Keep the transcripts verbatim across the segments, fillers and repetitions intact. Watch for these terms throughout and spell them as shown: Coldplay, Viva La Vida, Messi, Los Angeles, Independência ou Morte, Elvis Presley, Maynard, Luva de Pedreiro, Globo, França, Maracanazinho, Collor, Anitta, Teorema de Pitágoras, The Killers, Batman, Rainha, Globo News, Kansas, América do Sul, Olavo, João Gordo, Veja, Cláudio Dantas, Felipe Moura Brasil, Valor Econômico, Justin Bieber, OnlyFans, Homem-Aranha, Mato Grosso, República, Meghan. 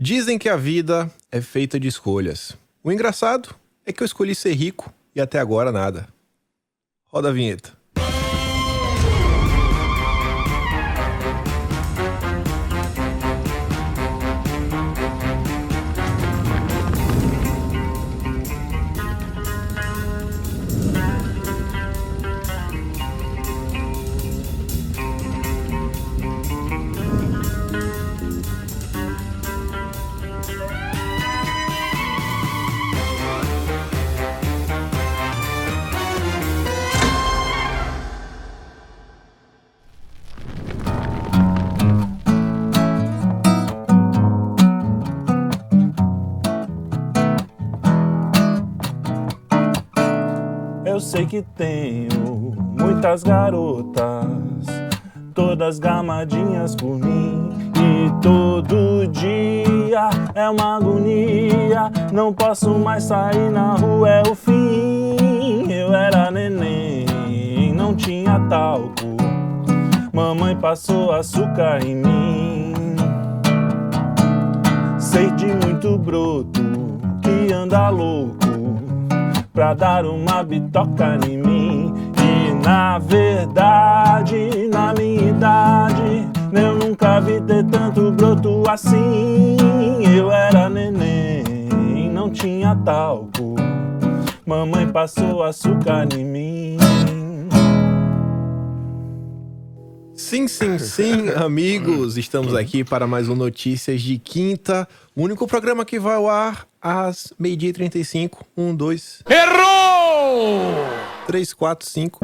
Dizem que a vida é feita de escolhas. O engraçado é que eu escolhi ser rico e até agora nada. Roda a vinheta. Eu sei que tenho muitas garotas, todas gamadinhas por mim. E todo dia é uma agonia, não posso mais sair na rua, é o fim. Eu era neném, não tinha talco, mamãe passou açúcar em mim. Sei de muito broto que anda louco pra dar uma bitoca em mim. E na verdade, na minha idade, eu nunca vi ter tanto broto assim. Eu era neném, não tinha talco, mamãe passou açúcar em mim. Sim, sim, sim, amigos, estamos aqui para mais um Notícias de Quinta, o único programa que vai ao ar às meio-dia e trinta e cinco, um, dois... Errou! Três, quatro, cinco...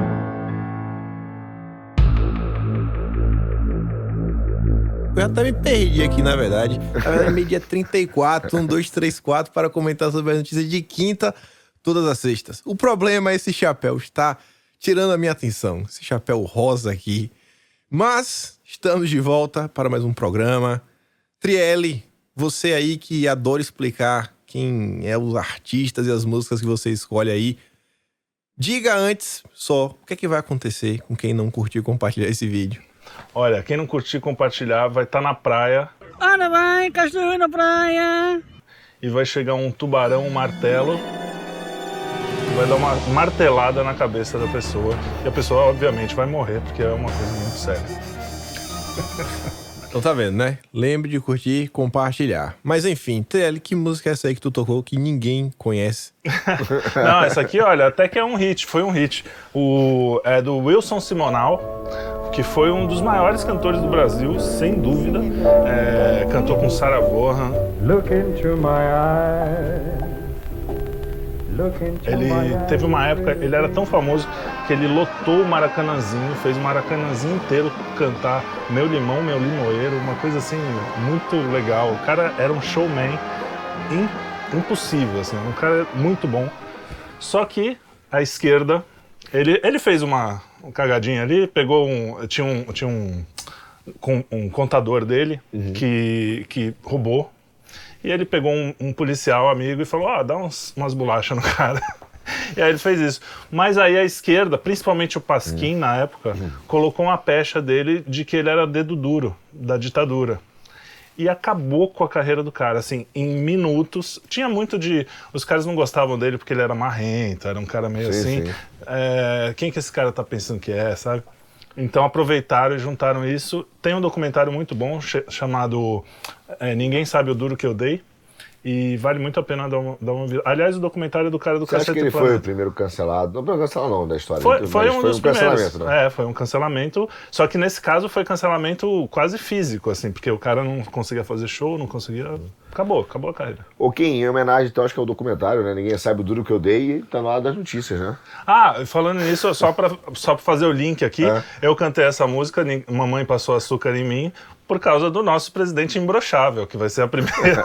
Eu até me perdi aqui, na verdade. Na verdade, meio-dia trinta e quatro, um, dois, três, quatro, para comentar sobre as notícias de quinta, todas as sextas. O problema é esse chapéu, está tirando a minha atenção. Esse chapéu rosa aqui. Mas estamos de volta para mais um programa. Trielle, você aí que adora explicar quem é os artistas e as músicas que você escolhe aí, diga antes só o que é que vai acontecer com quem não curtir e compartilhar esse vídeo. Olha, quem não curtir e compartilhar vai estar tá na praia. Olha, vai, cachorro na praia. E vai chegar um tubarão, um martelo. Vai dar uma martelada na cabeça da pessoa. E a pessoa, obviamente, vai morrer, porque é uma coisa muito séria. Então tá vendo, né? Lembre de curtir e compartilhar. Mas enfim, T L, que música é essa aí que tu tocou que ninguém conhece? Não, essa aqui, olha, até que é um hit. Foi um hit. O, é do Wilson Simonal, que foi um dos maiores cantores do Brasil, sem dúvida. É, cantou com Sarah Vaughan. Look into my eyes. Ele teve uma época, ele era tão famoso que ele lotou o Maracanazinho, fez o Maracanazinho inteiro cantar Meu Limão, Meu Limoeiro, uma coisa assim muito legal. O cara era um showman impossível, assim, um cara muito bom. Só que à esquerda, ele, ele fez uma cagadinha ali, pegou um, tinha um, tinha um, um contador dele uhum. que, que roubou. E ele pegou um, um policial amigo e falou, ó, oh, dá uns, umas bolachas no cara. E aí ele fez isso. Mas aí a esquerda, principalmente o Pasquim, uhum. na época, uhum. colocou uma pecha dele de que ele era dedo duro da ditadura. E acabou com a carreira do cara, assim, em minutos. Tinha muito de... Os caras não gostavam dele porque ele era marrento, era um cara meio sim, assim. Sim. É, quem que esse cara tá pensando que é, sabe? Então aproveitaram e juntaram isso. Tem um documentário muito bom ch- chamado é, Ninguém Sabe o Duro Que Eu Dei. E vale muito a pena dar uma, dar uma... Aliás, o documentário é do cara do Cacete Planeta. Você acha que ele foi o primeiro cancelado? Não foi cancelado não, da história. Foi, foi um foi dos um primeiros. Né? É, foi um cancelamento. Só que nesse caso foi cancelamento quase físico, assim. Porque o cara não conseguia fazer show, não conseguia... Acabou, acabou a carreira. O Kim, em homenagem, então, acho que é o documentário, né? Ninguém Sabe o Duro Que Eu Dei e tá no lado das notícias, né? Ah, falando nisso, só pra, só pra fazer o link aqui. É. Eu cantei essa música, Mamãe Passou Açúcar em Mim, por causa do nosso presidente imbrochável, que vai ser a primeira.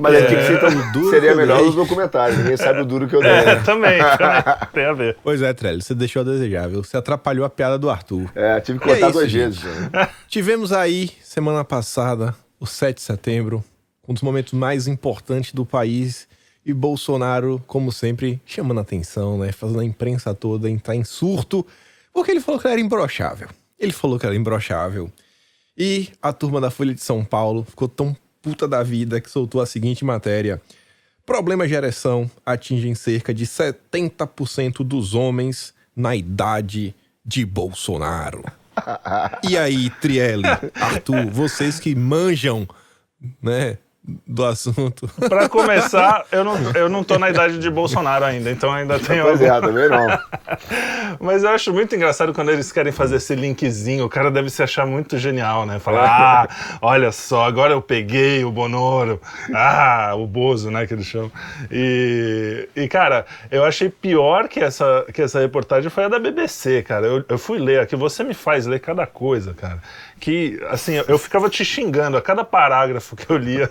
Mas é. Tinha que ser tão duro. Seria melhor os documentários, Ninguém Sabe o Duro Que Eu Dei. É, né? também, também, tem a ver. Pois é, Trelli, você deixou a desejar, viu? Você atrapalhou a piada do Arthur. É, tive que cortar é duas vezes. Né? Tivemos aí, semana passada, o sete de setembro, um dos momentos mais importantes do país, e Bolsonaro, como sempre, chamando a atenção, né? Fazendo a imprensa toda entrar em surto, porque ele falou que era imbrochável. Ele falou que era imbrochável. E a turma da Folha de São Paulo ficou tão puta da vida, que soltou a seguinte matéria. Problemas de ereção atingem cerca de setenta por cento dos homens na idade de Bolsonaro. E aí, Trielli, Arthur, vocês que manjam, né, do assunto. Pra começar, eu não, eu não tô na idade de Bolsonaro ainda, então ainda tenho... Pois é, também não. Mas eu acho muito engraçado quando eles querem fazer esse linkzinho, o cara deve se achar muito genial, né? Falar, ah, olha só, agora eu peguei o Bonoro, ah, o Bozo, né, que eles chamam. E, e cara, eu achei pior que essa, que essa reportagem foi a da B B C, cara. Eu, eu fui ler aqui, você me faz ler cada coisa, cara. Que, assim, eu ficava te xingando a cada parágrafo que eu lia.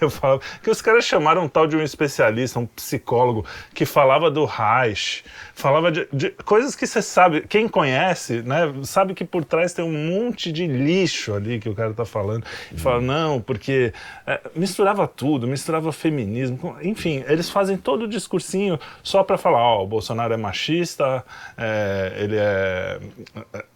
Eu falava que os caras chamaram um tal de um especialista, um psicólogo, que falava do Reich, falava de, de coisas que você sabe, quem conhece, né, sabe que por trás tem um monte de lixo ali que o cara tá falando. E fala, não, porque é, misturava tudo, misturava feminismo, enfim, eles fazem todo o discursinho só pra falar, ó, oh, o Bolsonaro é machista, é, ele é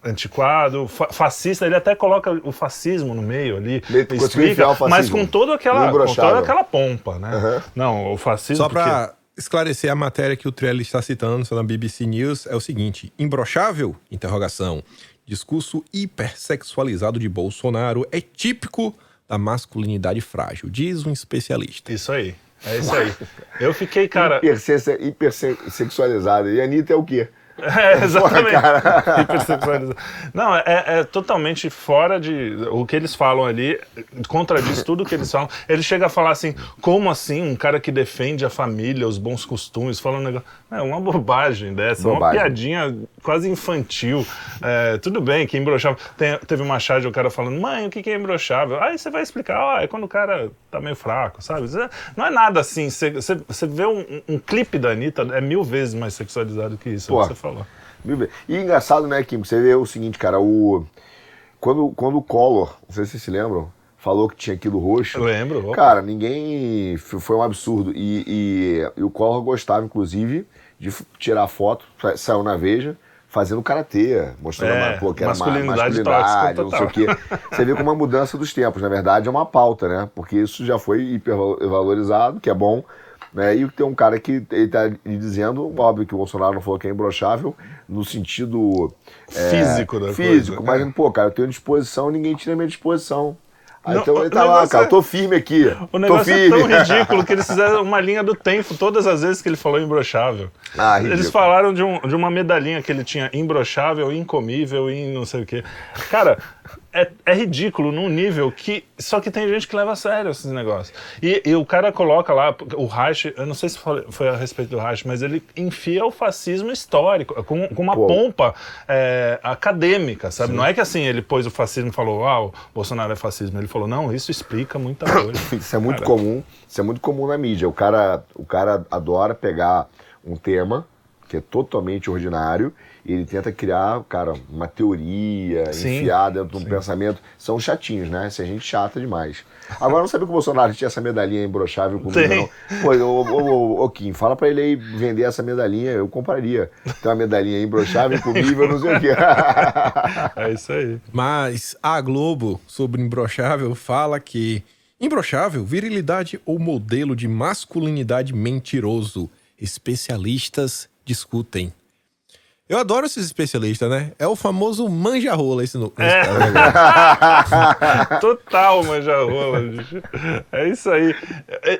antiquado, fa- fascista, ele até coloca o fascismo no meio ali, ele explica, mas com todo aquele Aquela, com toda aquela pompa, né? Uhum. Não, o fascismo... Só pra porque... esclarecer a matéria que o Trielli está citando na B B C News, é o seguinte. Imbrochável? Interrogação. Discurso hipersexualizado de Bolsonaro é típico da masculinidade frágil, diz um especialista. Isso aí, é isso aí. Eu fiquei, cara... Hipersexualizado. E a Anitta é o quê? É, exatamente. Hipersexualizado. Não, é, é totalmente fora de... O que eles falam ali contradiz tudo o que eles falam. Ele chega a falar assim, como assim um cara que defende a família, os bons costumes, fala um negócio... É uma bobagem dessa, bobagem. Uma piadinha quase infantil. É, tudo bem que embroxável... Tem, teve uma charge de um cara falando, mãe, o que é embroxável? Aí você vai explicar, ó, oh, é quando o cara tá meio fraco, sabe? Não é nada assim. Você, você, você vê um, um clipe da Anitta, é mil vezes mais sexualizado que isso. Pô. Você E engraçado, né, Kim? Você vê o seguinte, cara, o... Quando, quando o Collor, não sei se vocês se lembram, falou que tinha aquilo roxo. Eu lembro. Cara, ninguém... Foi um absurdo. E, e, e o Collor gostava, inclusive, de tirar foto, saiu na Veja, fazendo karatê, mostrando é, uma, que era masculinidade, masculinidade não sei o quê. Você vê como uma mudança dos tempos. Na verdade, é uma pauta, né? Porque isso já foi hipervalorizado, que é bom... Né? E tem um cara que está dizendo, óbvio que o Bolsonaro não falou que é embroxável, no sentido físico, é, da físico coisa, mas, né? Pô, cara, eu tenho disposição, ninguém tira a minha disposição. Aí, não, então ele tá lá, cara, é... tô firme aqui. O negócio é tão ridículo que eles fizeram uma linha do tempo todas as vezes que ele falou embroxável. Ah, eles falaram de, um, de uma medalhinha que ele tinha embroxável, incomível e não sei o quê. Cara, é, é ridículo num nível que... Só que tem gente que leva a sério esses negócios. E, e o cara coloca lá, o Reich, eu não sei se foi a respeito do Reich, mas ele enfia o fascismo histórico, com, com uma Pô. pompa é, acadêmica, sabe? Sim. Não é que assim, ele pôs o fascismo e falou, ah, o Bolsonaro é fascismo. Ele falou, não, isso explica muita coisa. Isso é muito cara. comum, isso é muito comum na mídia. O cara, o cara adora pegar um tema que é totalmente ordinário, e ele tenta criar, cara, uma teoria, sim, enfiar dentro de um sim. pensamento. São chatinhos, né? Essa gente chata demais. Agora, não sabia que o Bolsonaro tinha essa medalhinha embroxável comigo, não. Pô, ô, ô, ô, Kim, fala pra ele aí vender essa medalhinha, eu compraria. Tem uma medalhinha embroxável comigo, eu não sei o quê. É isso aí. Mas a Globo, sobre embroxável, fala que embroxável, virilidade ou modelo de masculinidade mentiroso. Especialistas discutem. Eu adoro esses especialistas, né? É o famoso manja-rola esse no... É. Total manja-rola, bicho. É isso aí.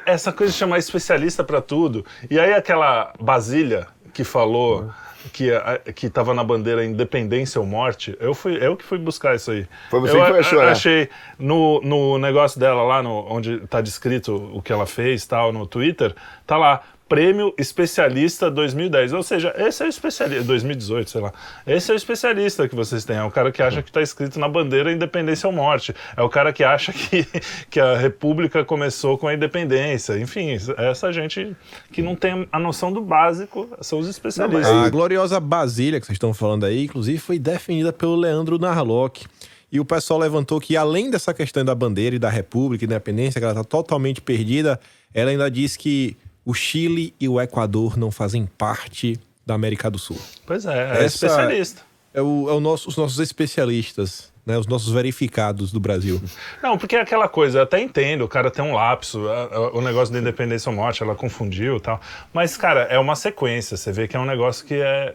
Essa coisa de chamar especialista pra tudo. E aí aquela Basília que falou... Uhum. que que tava na bandeira Independência ou Morte, eu fui eu que fui buscar isso aí. Foi você eu, que achou, né? Achei no, no negócio dela lá, no, onde tá descrito o que ela fez, tal, no Twitter, tá lá, Prêmio Especialista dois mil e dez, ou seja, esse é o especialista, dois mil e dezoito, sei lá, esse é o especialista que vocês têm, é o cara que acha que tá escrito na bandeira Independência ou Morte, é o cara que acha que, que a República começou com a Independência, enfim, essa gente que não tem a noção do básico, são os especialistas. Não, mas... A gloriosa Basília que vocês estão falando aí, inclusive, foi definida pelo Leandro Narlock. E o pessoal levantou que, além dessa questão da bandeira e da República e da Independência, que ela está totalmente perdida, ela ainda diz que o Chile e o Equador não fazem parte da América do Sul. Pois é, é Essa especialista. É, o, é o nosso, os nossos especialistas. né, os nossos verificados do Brasil. Não, porque é aquela coisa, eu até entendo, o cara tem um lapso, a, a, o negócio da Independência ou Morte, ela confundiu e tal, mas, cara, é uma sequência, você vê que é um negócio que é...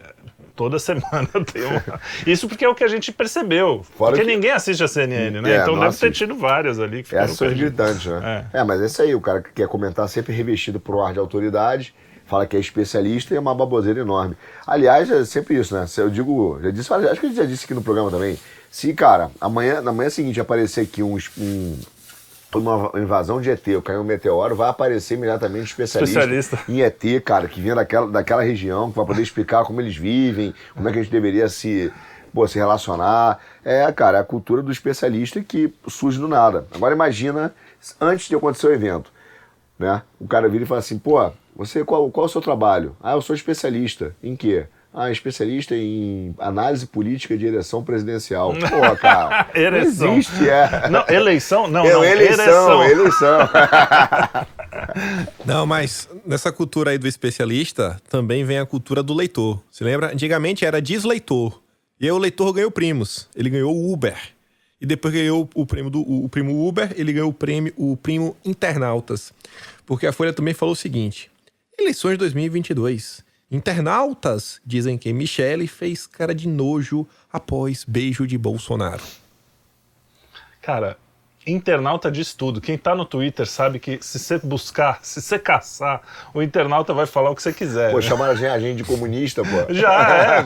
Toda semana tem uma... Isso porque é o que a gente percebeu. Fora porque que... ninguém assiste a C N N, né? É, então deve assiste. Ter tido várias ali. Que é surgridante, né? É. é, mas é isso aí. O cara que quer comentar sempre revestido por ar de autoridade, fala que é especialista e é uma baboseira enorme. Aliás, é sempre isso, né? Eu digo... Já disse, acho que eu já disse aqui no programa também. Se, cara, amanhã, na manhã seguinte aparecer aqui um... um uma invasão de E T, caiu um meteoro, vai aparecer imediatamente um especialista, especialista em E T, cara, que vem daquela, daquela região, que vai poder explicar como eles vivem, como é que a gente deveria se, pô, se relacionar. É, cara, é a cultura do especialista que surge do nada. Agora imagina, antes de acontecer o evento, né? O cara vira e fala assim, pô, você, qual, qual é o seu trabalho? Ah, eu sou especialista. Em quê? Ah, especialista em análise política de eleição presidencial. Pô, cara, eleição. Não existe, é. Não, eleição? Não, Eu, não, eleição. Eleição, eleição. Não, mas nessa cultura aí do especialista também vem a cultura do leitor. Você lembra? Antigamente era desleitor. E aí o leitor ganhou primos. Ele ganhou o Uber. E depois ganhou o prêmio do o primo Uber, ele ganhou o prêmio, o primo Internautas. Porque a Folha também falou o seguinte. Eleições dois mil e vinte e dois... Internautas dizem que Michele fez cara de nojo após beijo de Bolsonaro. Cara, internauta diz tudo. Quem tá no Twitter sabe que se você buscar, se você caçar, o internauta vai falar o que você quiser. Pô, né? Chamaram a gente de comunista, pô. Já,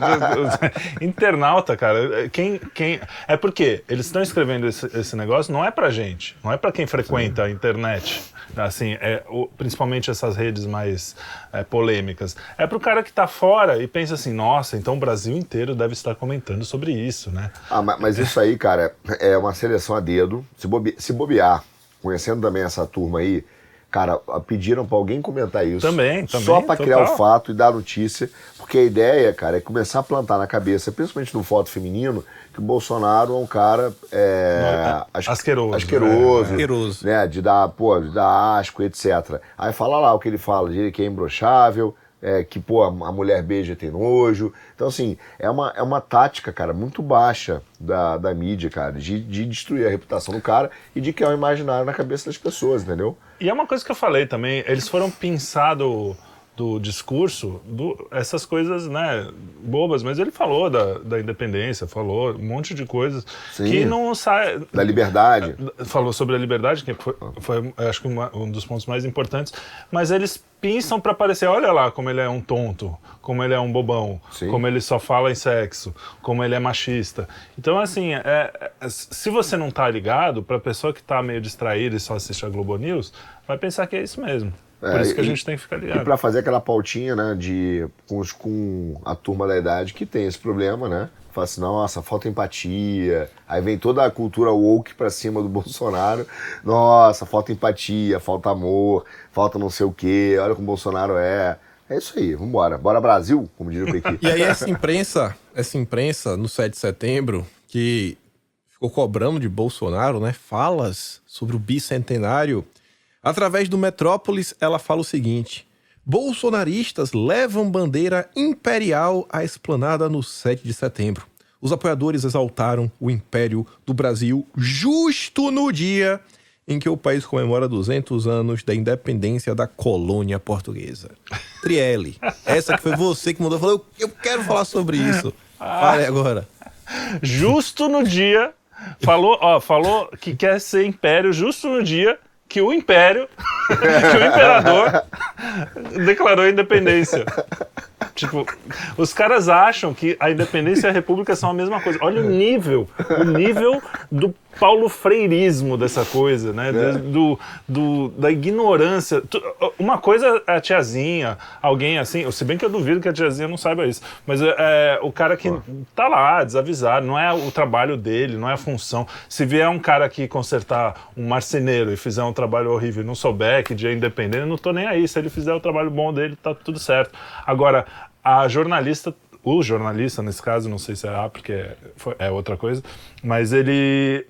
é. Internauta, cara. Quem, quem... É porque eles estão escrevendo esse, esse negócio, não é pra gente. Não é pra quem frequenta a internet. Assim, é, o, principalmente essas redes mais é, polêmicas. É pro cara que tá fora e pensa assim, nossa, então o Brasil inteiro deve estar comentando sobre isso, né? Ah, mas, mas isso aí, cara, é uma seleção a dedo. Se, bobe, se bobear, conhecendo também essa turma aí, cara, pediram pra alguém comentar isso. Também, também. Só pra total. Criar o fato e dar notícia. Porque a ideia, cara, é começar a plantar na cabeça, principalmente no voto feminino, que o Bolsonaro é um cara é, não, as, asqueroso, asqueroso, né? asqueroso. Né? De dar, pô, de dar asco, etcétera. Aí fala lá o que ele fala, de que é imbrochável, é, que, pô, a mulher beija tem nojo. Então, assim, é uma, é uma tática, cara, muito baixa da, da mídia, cara, de, de destruir a reputação do cara e de criar um imaginário na cabeça das pessoas, entendeu? E é uma coisa que eu falei também, eles foram pinçados... do discurso, do, essas coisas, né, bobas, mas ele falou da, da independência, falou um monte de coisas. Sim, que não sai... Da liberdade. Falou sobre a liberdade, que foi, foi acho que uma, um dos pontos mais importantes, mas eles pinçam para parecer, olha lá como ele é um tonto, como ele é um bobão, sim, como ele só fala em sexo, como ele é machista. Então, assim, é, é, se você não tá ligado, pra pessoa que tá meio distraída e só assiste a Globo News, vai pensar que é isso mesmo. Por é, isso que a gente e, tem que ficar ligado. E para fazer aquela pautinha, né, de, com, os, com a turma da idade que tem esse problema, né? Fala assim, nossa, falta empatia. Aí vem toda a cultura woke pra cima do Bolsonaro. Nossa, falta empatia, falta amor, falta não sei o quê. Olha como o Bolsonaro é. É isso aí, vambora. Bora Brasil, como diria o Pequi. E aí essa imprensa, essa imprensa no sete de setembro, que ficou cobrando de Bolsonaro, né? Falas sobre o bicentenário... Através do Metrópolis, ela fala o seguinte. Bolsonaristas levam bandeira imperial à esplanada no sete de setembro. Os apoiadores exaltaram o Império do Brasil justo no dia em que o país comemora duzentos anos da independência da colônia portuguesa. Trielle, essa que foi você que mandou. Falou, eu quero falar sobre isso. Fale agora. Justo no dia. Falou, ó, falou que quer ser império justo no dia... que o império, que o imperador declarou a independência. Tipo, os caras acham que a independência e a república são a mesma coisa. Olha o nível, o nível do Paulo Freirismo dessa coisa, né? Do, do, da ignorância. Uma coisa é a tiazinha, alguém assim, se bem que eu duvido que a tiazinha não saiba isso, mas é, o cara que tá lá, desavisado, não é o trabalho dele, não é a função. Se vier um cara que consertar um marceneiro e fizer um trabalho horrível e não souber que dia é independente, eu não tô nem aí. Se ele fizer o trabalho bom dele, tá tudo certo. Agora, a jornalista... O jornalista, nesse caso, não sei se é A, porque é, é outra coisa, mas ele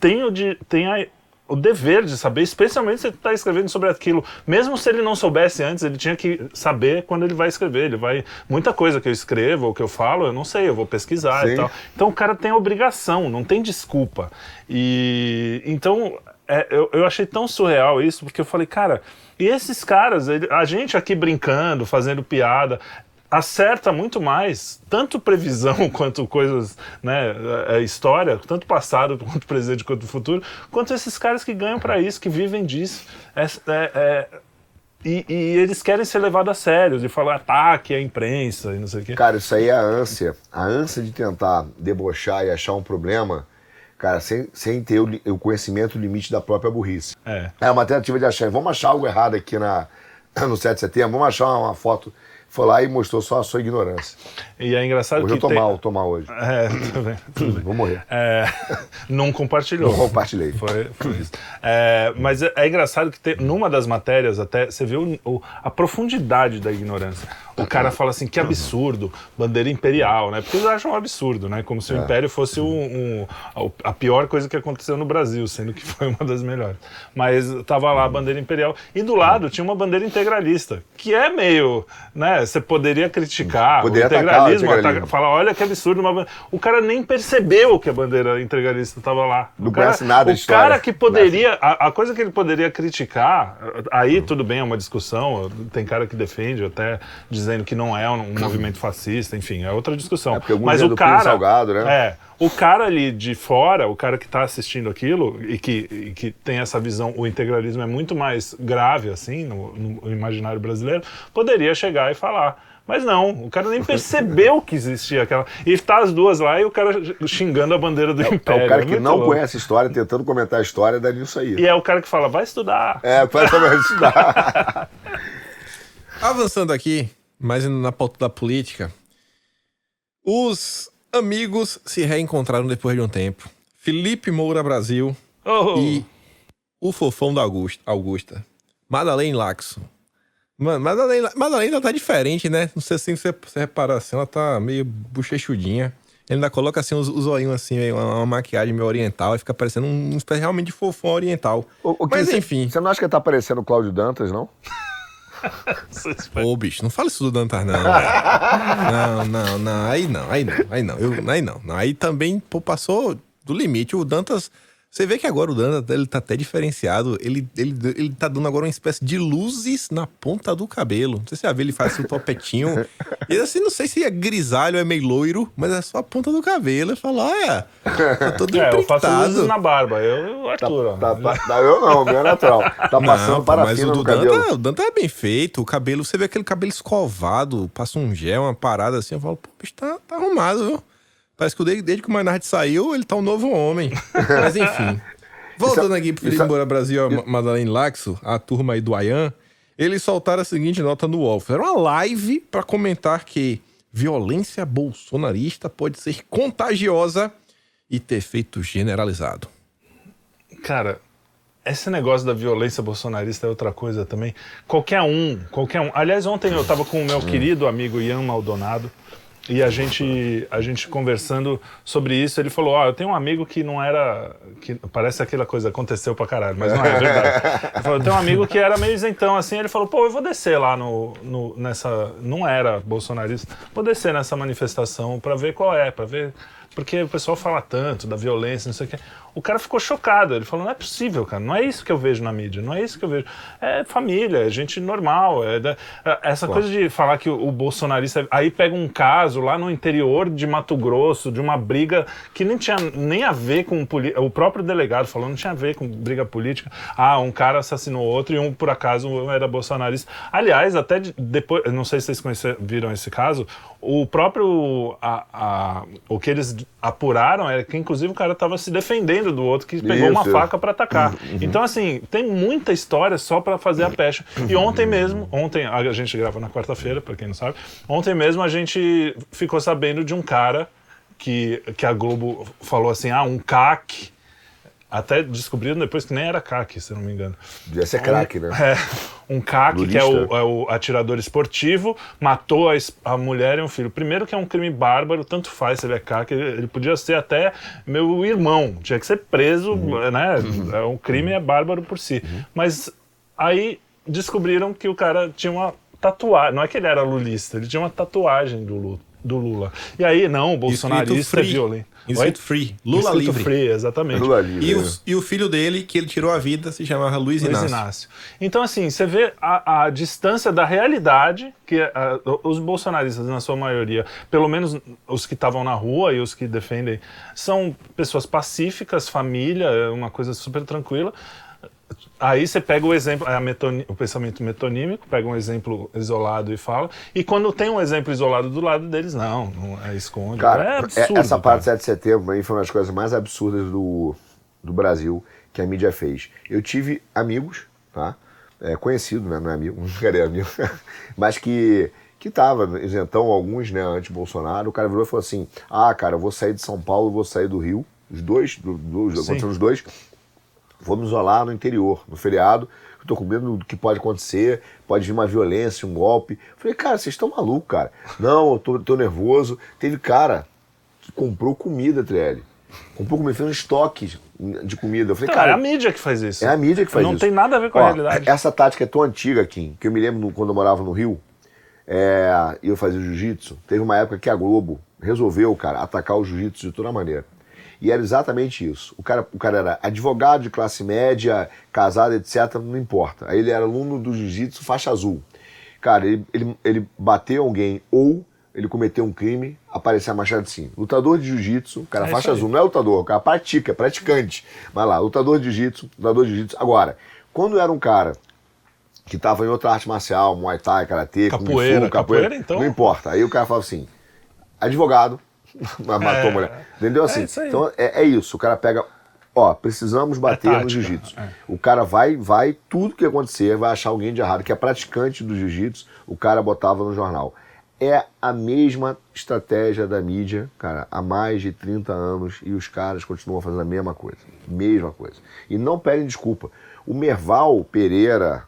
tem, o de, tem a, o dever de saber, especialmente se ele está escrevendo sobre aquilo. Mesmo se ele não soubesse antes, ele tinha que saber quando ele vai escrever. Ele vai... Muita coisa que eu escrevo ou que eu falo, eu não sei, eu vou pesquisar. Sim. E tal. Então o cara tem a obrigação, não tem desculpa. E então é, eu, eu achei tão surreal isso, porque eu falei, cara, e esses caras, ele, a gente aqui brincando, fazendo piada... acerta muito mais, tanto previsão quanto coisas, né, história, tanto passado, quanto presente, quanto futuro, quanto esses caras que ganham para isso, que vivem disso, é, é, é, e, e eles querem ser levados a sério, de falar ataque à imprensa e não sei o quê. Cara, isso aí é a ânsia, a ânsia de tentar debochar e achar um problema, cara, sem, sem ter o, o conhecimento limite da própria burrice. É. É uma tentativa de achar, vamos achar algo errado aqui na, no sete de setembro, vamos achar uma foto... Foi lá e mostrou só a sua ignorância. E é engraçado hoje que eu tô tem... mal, tô mal hoje. É, tudo bem, tudo bem. Vou morrer. É, não compartilhou. Não compartilhei. Foi, foi isso. É, mas é, é engraçado que tem, numa das matérias até, você vê o, o, a profundidade da ignorância. O cara fala assim, que absurdo, bandeira imperial, né? Porque eles acham um absurdo, né? Como se o é. Império fosse um, um, a pior coisa que aconteceu no Brasil, sendo que foi uma das melhores. Mas tava lá a bandeira imperial. E do lado tinha uma bandeira integralista, que é meio, né? Você poderia criticar Poder o integralismo, atacar, ataca, falar, olha que absurdo. Uma... O cara nem percebeu que a bandeira integralista estava lá. Não conhece nada de história. O cara que poderia... A, a coisa que ele poderia criticar, aí tudo bem, é uma discussão, tem cara que defende até... dizendo que não é um movimento fascista, enfim, é outra discussão. É mas o cara, salgado, né? é, o cara ali de fora, o cara que está assistindo aquilo e que, e que tem essa visão, o integralismo é muito mais grave assim no, no imaginário brasileiro, poderia chegar e falar. Mas não, o cara nem percebeu que existia aquela... E tá as duas lá e o cara xingando a bandeira do é, Império. É o cara que não louco. Conhece a história, tentando comentar a história, dá nisso aí. E é o cara que fala, vai estudar. É, vai estudar. Avançando aqui... mas na pauta da política, os amigos se reencontraram depois de um tempo. Felipe Moura Brasil oh. e o fofão da Augusta, Augusta. Madalena Laxo. Mano, Madalena, Madalena tá diferente, né? Não sei se você reparar, assim, ela tá meio bochechudinha. Ele ainda coloca assim os, os olhinhos assim, uma, uma maquiagem meio oriental e fica parecendo um espécie realmente de fofão oriental. O, o mas você, enfim. Você não acha que tá parecendo o Cláudio Dantas, não? Ô, bicho, não fala isso do Dantas, não. Não, não, não. Aí não, aí não, aí não. Eu, aí não. Aí também pô, passou do limite. O Dantas. Você vê que agora o Dantas ele tá até diferenciado. Ele, ele, ele tá dando agora uma espécie de luzes na ponta do cabelo. Não sei se você já viu, ele faz assim, um topetinho. E assim, não sei se é grisalho, é meio loiro, mas é só a ponta do cabelo. Eu falo, olha, tá todo é, eu faço luzes na barba. Eu, Arthur. Tá, tá, tá, eu não, meu é natural. Tá passando não, parafina no cabelo. Mas o Dantas é bem feito. O cabelo, você vê aquele cabelo escovado, passa um gel, uma parada assim. Eu falo, pô, bicho, tá, tá arrumado, viu? Parece que desde, desde que o Maynard saiu, ele tá um novo homem. Mas enfim. Voltando aqui pro Felipe Moura Brasil, a Madalena Laxo, a turma aí do Ayan, eles soltaram a seguinte nota no U O L. Era uma live para comentar que violência bolsonarista pode ser contagiosa e ter efeito generalizado. Cara... esse negócio da violência bolsonarista é outra coisa também. Qualquer um, qualquer um. Aliás, ontem eu estava com o meu querido amigo Ian Maldonado e a gente, a gente conversando sobre isso. Ele falou, ó, oh, eu tenho um amigo que não era... que parece aquela coisa, aconteceu pra caralho, mas não é verdade. Ele falou, eu tenho um amigo que era meio isentão assim. Ele falou, pô, eu vou descer lá no, no, nessa... não era bolsonarista. Vou descer nessa manifestação pra ver qual é, pra ver... porque o pessoal fala tanto da violência, não sei o que. O cara ficou chocado, ele falou, não é possível, cara, não é isso que eu vejo na mídia, não é isso que eu vejo. É família, é gente normal, é da... essa claro. Coisa de falar que o bolsonarista... aí pega um caso lá no interior de Mato Grosso, de uma briga que nem tinha nem a ver com... Poli... o próprio delegado falou, não tinha a ver com briga política. Ah, um cara assassinou outro e um, por acaso, um era bolsonarista. Aliás, até depois, não sei se vocês conheceram, viram esse caso, o próprio... A, a, o que eles apuraram era que, inclusive, o cara estava se defendendo do outro que pegou Isso. uma faca para atacar. Uhum. Então, assim, tem muita história só para fazer a pecha. E ontem mesmo, ontem, a gente grava na quarta-feira, para quem não sabe, ontem mesmo a gente ficou sabendo de um cara que, que a Globo falou assim, ah, um C A C... Até descobriram depois que nem era C A C, se não me engano. Devia ser um, craque, né? É, um C A C, Lulista. Que é o, é o atirador esportivo, matou a, a mulher e um filho. Primeiro que é um crime bárbaro, tanto faz se ele é C A C, ele, ele podia ser até meu irmão, tinha que ser preso, uhum. né? É um crime, é bárbaro por si. Uhum. Mas aí descobriram que o cara tinha uma tatuagem, não é que ele era lulista, ele tinha uma tatuagem do Lula. Do Lula. E aí, não, o bolsonarista é violento. Inscrito free. Lula Inscrito livre. Free, exatamente. Lula livre. E o, e o filho dele, que ele tirou a vida, se chamava Luiz, Luiz Inácio. Inácio. Então, assim, você vê a, a distância da realidade que a, os bolsonaristas, na sua maioria, pelo menos os que estavam na rua e os que defendem, são pessoas pacíficas, família, é uma coisa super tranquila. Aí você pega o exemplo, a metoni, o pensamento metonímico, pega um exemplo isolado e fala, e quando tem um exemplo isolado do lado deles, não, não é, esconde. Cara, é absurdo. Essa parte do sete de setembro aí foi uma das coisas mais absurdas do, do Brasil que a mídia fez. Eu tive amigos, tá? É, conhecido, né? Não é amigo, não queria amigo, mas que, que tava, isentão, alguns, né, anti-Bolsonaro. O cara virou e falou assim: ah, cara, eu vou sair de São Paulo, eu vou sair do Rio, os dois, do, do, aconteceu os dois. Vou me isolar no interior, no feriado, eu tô com medo do que pode acontecer, pode vir uma violência, um golpe. Falei, cara, vocês estão malucos, cara. Não, eu tô, tô nervoso. Teve cara que comprou comida, Trielli. Comprou comida, fez um estoque de comida. Eu falei, então, cara, é a mídia que faz isso. É a mídia que faz não isso. Não tem nada a ver com Ó, a realidade. Essa tática é tão antiga, Kim, que eu me lembro quando eu morava no Rio, e é, eu fazia jiu-jitsu. Teve uma época que a Globo resolveu, cara, atacar o jiu-jitsu de toda maneira. E era exatamente isso. O cara, o cara era advogado de classe média, casado, etcétera, não importa. Aí ele era aluno do jiu-jitsu faixa azul. Cara, ele, ele, ele bateu alguém ou ele cometeu um crime, apareceu a machado de cima. Lutador de jiu-jitsu, cara, é faixa azul, não é lutador, o cara pratica, praticante. Vai lá, lutador de jiu-jitsu, lutador de jiu-jitsu. Agora, quando era um cara que estava em outra arte marcial, muay thai, karatê, capoeira, kung fu, capoeira, capoeira, então... não importa. Aí o cara falava assim, advogado, matou é, a mulher. Entendeu assim? É então é, é isso. O cara pega, ó, precisamos bater é tática, no jiu-jitsu. É. O cara vai, vai, tudo que acontecer, vai achar alguém de errado, que é praticante do jiu-jitsu, o cara botava no jornal. É a mesma estratégia da mídia, cara, há mais de trinta anos e os caras continuam fazendo a mesma coisa. Mesma coisa. E não pedem desculpa. O Merval Pereira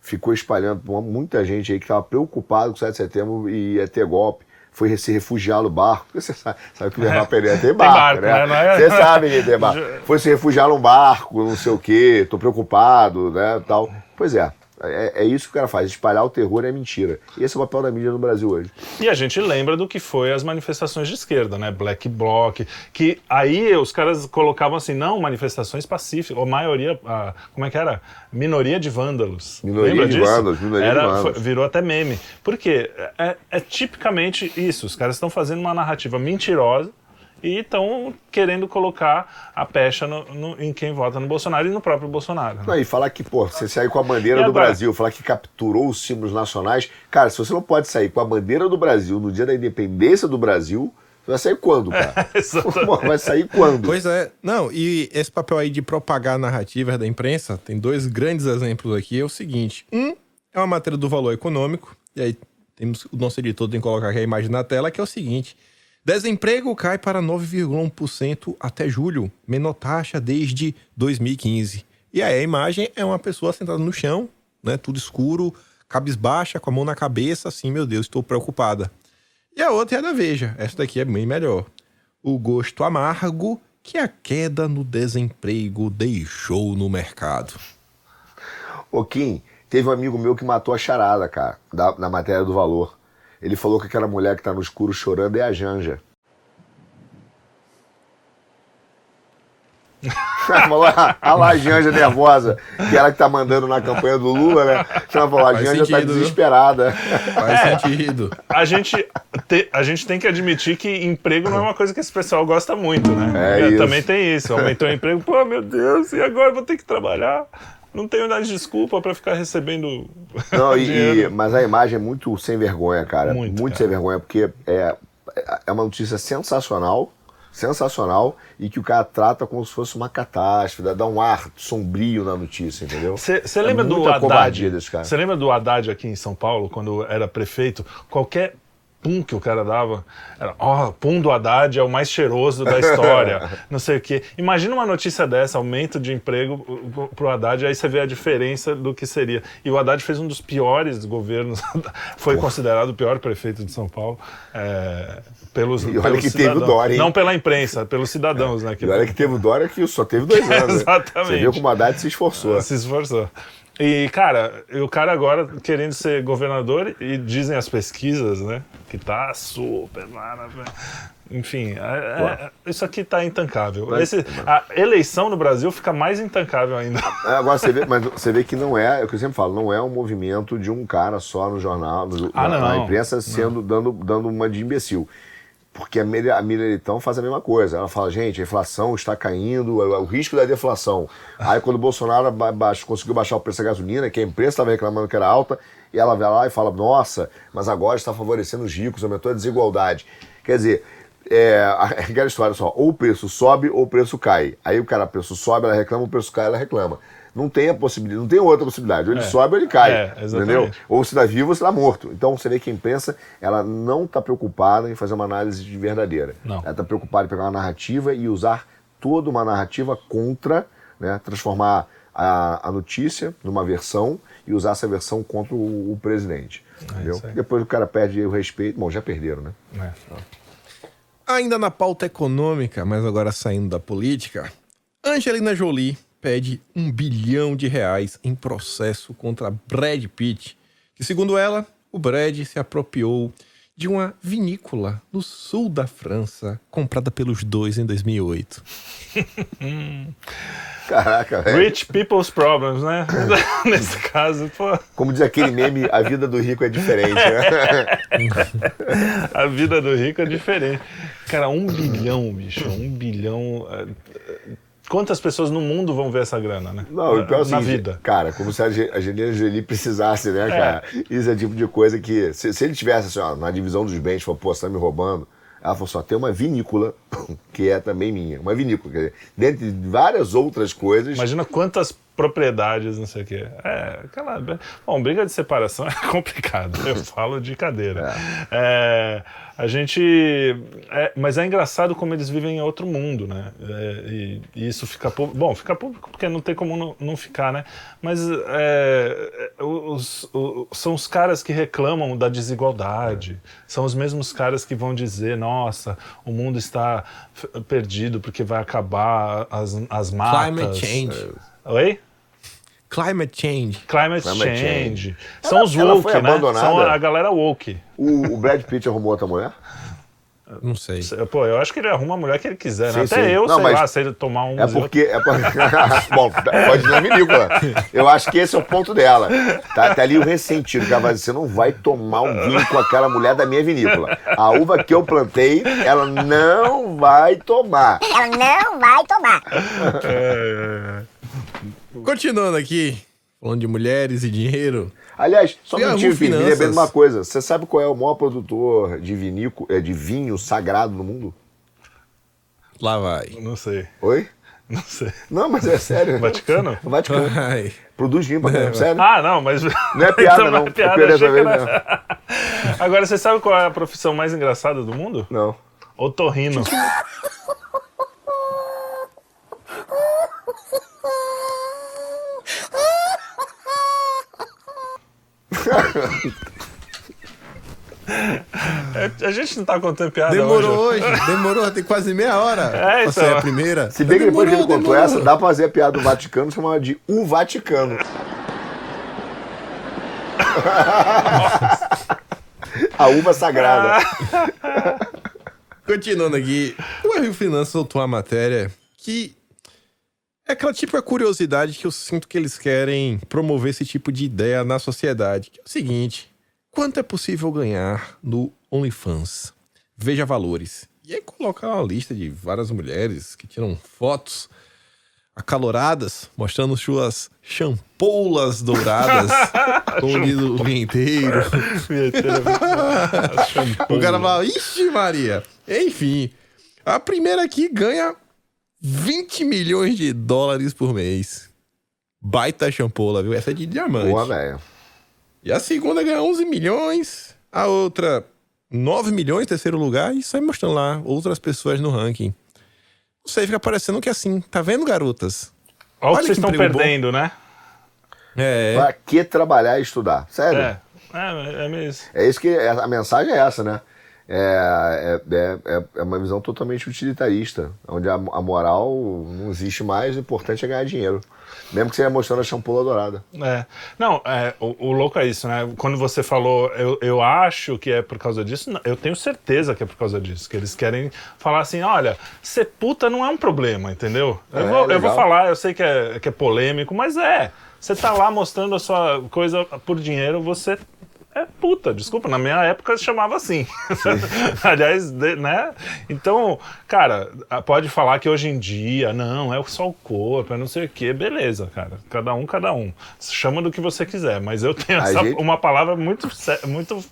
ficou espalhando muita gente aí que estava preocupado com o sete de setembro e ia ter golpe. Foi se refugiar no barco, porque você sabe, sabe que o Merval Pereira tem barco, tem barco, né? né? Você sabe que tem barco. Foi se refugiar num barco, não sei o quê, tô preocupado, né, tal. Pois é, é, é isso que o cara faz, espalhar o terror é mentira. E esse é o papel da mídia no Brasil hoje. E a gente lembra do que foi as manifestações de esquerda, né, Black Bloc, que aí os caras colocavam assim, não, manifestações pacíficas, a maioria, a, como é que era? Minoria de vândalos. Minoria Lembra de disso? vândalos, minoria Era, de vândalos. Foi, virou até meme. Por quê? É, é tipicamente isso. Os caras estão fazendo uma narrativa mentirosa e estão querendo colocar a pecha no, no, em quem vota no Bolsonaro e no próprio Bolsonaro. Né? Não, e falar que, pô, você sair com a bandeira do agora? Brasil, falar que capturou os símbolos nacionais. Cara, se você não pode sair com a bandeira do Brasil no dia da independência do Brasil... Vai sair quando, cara? É, vai sair quando? Pois é. Não, e esse papel aí de propagar narrativas da imprensa, tem dois grandes exemplos aqui, é o seguinte. Um, é uma matéria do Valor Econômico, e aí temos, o nosso editor tem que colocar aqui a imagem na tela, que é o seguinte. Desemprego cai para nove vírgula um por cento até julho, menor taxa desde dois mil e quinze. E aí a imagem é uma pessoa sentada no chão, né, tudo escuro, cabisbaixa, com a mão na cabeça, assim, meu Deus, estou preocupada. E a outra é a da Veja. Essa daqui é bem melhor. O gosto amargo que a queda no desemprego deixou no mercado. Ô Kim, teve um amigo meu que matou a charada, cara, da, na matéria do Valor. Ele falou que aquela mulher que tá no escuro chorando é a Janja. A lá, Janja nervosa, que ela que tá mandando na campanha do Lula, né? Ela falou, a Janja tá desesperada. Faz sentido. A gente, te, a gente tem que admitir que emprego não é uma coisa que esse pessoal gosta muito, né? É isso. Também tem isso. Aumentou o emprego, pô, meu Deus, e agora vou ter que trabalhar? Não tenho nada de desculpa pra ficar recebendo não, e, mas a imagem é muito sem vergonha, cara. Muito, muito cara. Sem vergonha, porque é, é uma notícia sensacional. Sensacional e que o cara trata como se fosse uma catástrofe, dá um ar sombrio na notícia, entendeu? Você é lembra do Haddad? Você lembra do Haddad aqui em São Paulo, quando era prefeito? Qualquer pum que o cara dava, era, ó, oh, pum do Haddad é o mais cheiroso da história, não sei o quê. Imagina uma notícia dessa, aumento de emprego pro Haddad, aí você vê a diferença do que seria. E o Haddad fez um dos piores governos, foi Porra. considerado o pior prefeito de São Paulo, é, pelos, e olha pelos que cidadãos. Teve o Dória, hein? Não pela imprensa, pelos cidadãos. É. Né, que... E olha que teve o Dória que só teve dois anos. Exatamente. Né? Você viu como o Haddad se esforçou. Se esforçou. E, cara, o cara agora querendo ser governador, e dizem as pesquisas, né, que tá super maravilhoso. Enfim, é, é, isso aqui tá intancável. Mas, Esse, a eleição no Brasil fica mais intancável ainda. É, agora você vê, mas você vê que não é, é o que eu sempre falo, não é um movimento de um cara só no jornal, no, ah, na, não, na imprensa, sendo, dando, dando uma de imbecil. Porque a Miriam Leitão faz a mesma coisa. Ela fala, gente, a inflação está caindo, o risco da deflação. Aí quando o Bolsonaro ba- ba- conseguiu baixar o preço da gasolina, que a imprensa estava reclamando que era alta, e ela vai lá e fala, nossa, mas agora está favorecendo os ricos, aumentou a desigualdade. Quer dizer, é aquela história só, ou o preço sobe ou o preço cai. Aí o cara, o preço sobe, ela reclama, o preço cai, ela reclama. Não tem a possibilidade, não tem outra possibilidade. Ou ele é. sobe ou ele cai, é, entendeu? Ou se dá vivo ou se dá morto. Então você vê que a imprensa, ela não está preocupada em fazer uma análise de verdadeira. Não. Ela está preocupada em pegar uma narrativa e usar toda uma narrativa contra, né, transformar a, a notícia numa versão e usar essa versão contra o, o presidente, é, entendeu? Depois o cara perde o respeito. Bom, já perderam, né? É. Então. Ainda na pauta econômica, mas agora saindo da política, Angelina Jolie pede um bilhão de reais em processo contra Brad Pitt, que, segundo ela, o Brad se apropriou de uma vinícola no sul da França, comprada pelos dois em dois mil e oito. Caraca, velho. Rich people's problems, né? Nesse caso, pô. Como diz aquele meme, a vida do rico é diferente, né? A vida do rico é diferente. Cara, um bilhão, bicho. Um bilhão... Quantas pessoas no mundo vão ver essa grana, né? Não, o pior é o seguinte, na vida. Cara, como se a Angelina Jolie precisasse, né, cara? É. Isso é tipo de coisa que... Se, se ele tivesse, assim, ó, na divisão dos bens, falou, pô, você tá me roubando. Ela falou, só tem uma vinícola, que é também minha. Uma vinícola, quer dizer, dentre várias outras coisas... Imagina quantas propriedades, não sei o quê. É, aquela... Bom, briga de separação é complicado. Eu falo de cadeira. É... é... A gente... É, mas é engraçado como eles vivem em outro mundo, né? É, e, e isso fica público... Bom, fica público porque não tem como não, não ficar, né? Mas é, os, os, são os caras que reclamam da desigualdade. São os mesmos caras que vão dizer, nossa, o mundo está f- perdido porque vai acabar as, as matas. Climate change. Oi? Climate change. Climate, Climate change. change. São ela, os woke, né? São a galera woke. O, o Brad Pitt arrumou outra mulher? Não sei. Pô, eu acho que ele arruma a mulher que ele quiser, né? Sim, Até sim. eu, não, sei lá, se ele tomar um... É porque... É por... Bom, pode não me ligar. Eu acho que esse é o ponto dela. Tá, tá ali o ressentido, que ela vai dizer, você não vai tomar um vinho com aquela mulher da minha vinícola. A uva que eu plantei, ela não vai tomar. Ela não vai tomar. É... Continuando aqui, falando de mulheres e dinheiro... Aliás, só me lembrando uma coisa. Você sabe qual é o maior produtor de, vinico, de vinho sagrado no mundo? Lá vai. Não sei. Oi? Não sei. Não, mas é sério. Vaticano? O Vaticano. Vai. Produz vinho, mas é sério. Ah, não, mas... Não é piada, então, não. Não é piada, é vez, era... não. Agora, você sabe qual é a profissão mais engraçada do mundo? Não. Otorrino. É, a gente não tá contando piada demorou hoje. Demorou hoje, demorou, tem quase meia hora. É, então. Você é a primeira. Se bem que depois que ele contou essa, dá pra fazer a piada do Vaticano, chamada de O Vaticano. A uva sagrada. Continuando aqui, o Rio Finanças soltou uma matéria que... É aquela típica curiosidade que eu sinto que eles querem promover esse tipo de ideia na sociedade. Que é o seguinte, quanto é possível ganhar no OnlyFans? Veja valores. E aí colocar uma lista de várias mulheres que tiram fotos acaloradas, mostrando suas champoulas douradas colorido o dia inteiro. O cara fala, ixi Maria. Enfim, a primeira aqui ganha... vinte milhões de dólares por mês. Baita champola, viu? Essa é de diamante. Boa, velho. E a segunda ganha onze milhões. A outra, nove milhões em terceiro lugar e sai mostrando lá outras pessoas no ranking. Não sei, fica parecendo que é assim. Tá vendo, garotas? Olha o que vocês estão perdendo, bom, né? É. Pra que trabalhar e estudar? Sério. É, é, é mesmo. É isso que... A mensagem é essa, né? É, é, é, é uma visão totalmente utilitarista, onde a, a moral não existe mais, o importante é ganhar dinheiro. Mesmo que você ia mostrando a champola dourada. É. Não, é, o, o louco é isso, né? Quando você falou, eu, eu acho que é por causa disso, eu tenho certeza que é por causa disso, que eles querem falar assim, olha, ser puta não é um problema, entendeu? Eu, é, vou, eu vou falar, eu sei que é, que é polêmico, mas é, você tá lá mostrando a sua coisa por dinheiro, você... É puta, desculpa, na minha época se chamava assim. Aliás, de, né? Então, cara, pode falar que hoje em dia, não, é só o corpo, é não sei o quê, beleza, cara. Cada um, cada um. Chama do que você quiser, mas eu tenho essa, gente... uma palavra muito, muito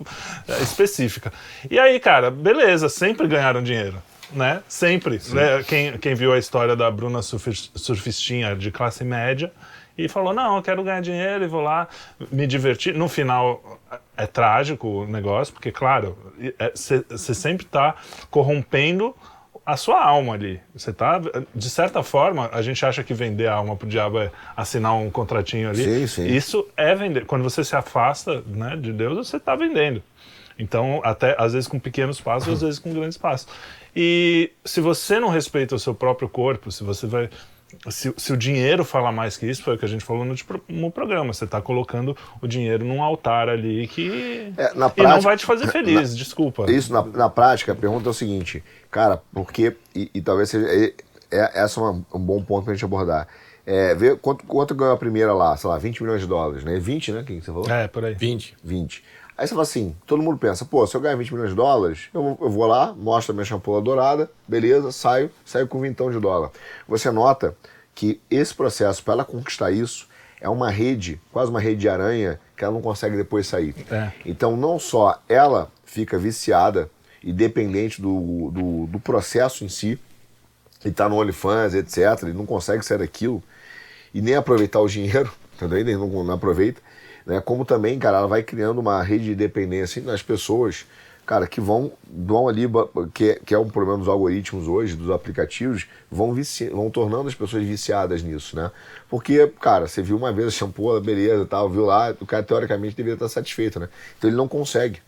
específica. E aí, cara, beleza, sempre ganharam dinheiro, né? Sempre. Né? Quem, quem viu a história da Bruna surfistinha de classe média, e falou, não, eu quero ganhar dinheiro e vou lá me divertir. No final, é trágico o negócio, porque, claro, você é, sempre está corrompendo a sua alma ali. Você tá, de certa forma, a gente acha que vender a alma pro diabo é assinar um contratinho ali. Sim, sim. Isso é vender. Quando você se afasta, né, de Deus, você está vendendo. Então, até às vezes com pequenos passos, às vezes com grandes passos. E se você não respeita o seu próprio corpo, se você vai... Se, se o dinheiro fala mais que isso, foi o que a gente falou no, no programa. Você está colocando o dinheiro num altar ali que é, na prática, e não vai te fazer feliz, na, desculpa. Isso, na, na prática, a pergunta é o seguinte. Cara, porque, e, e talvez seja... E, é, essa é uma, um bom ponto para a gente abordar. É, ver quanto, ququanto ganhou a primeira lá, sei lá, vinte milhões de dólares, né? vinte, né? Quem que você falou? É, por aí. vinte. vinte. Aí você fala assim, todo mundo pensa, pô, se eu ganhar vinte milhões de dólares, eu, eu vou lá, mostro a minha champola dourada, beleza, saio, saio com vintão de dólar. Você nota que esse processo, para ela conquistar isso, é uma rede, quase uma rede de aranha, que ela não consegue depois sair. É. Então, não só ela fica viciada e dependente do, do, do processo em si, e tá no OnlyFans, etcétera, e não consegue sair daquilo, e nem aproveitar o dinheiro, entendeu? Nem, não, não aproveita. Como também, cara, ela vai criando uma rede de dependência nas pessoas, cara, que vão, vão ali, que, que é um problema dos algoritmos hoje, dos aplicativos, vão, vici, vão tornando as pessoas viciadas nisso, né? Porque, cara, você viu uma vez a champola, beleza, tal, viu lá, o cara teoricamente deveria estar satisfeito, né? Então ele não consegue.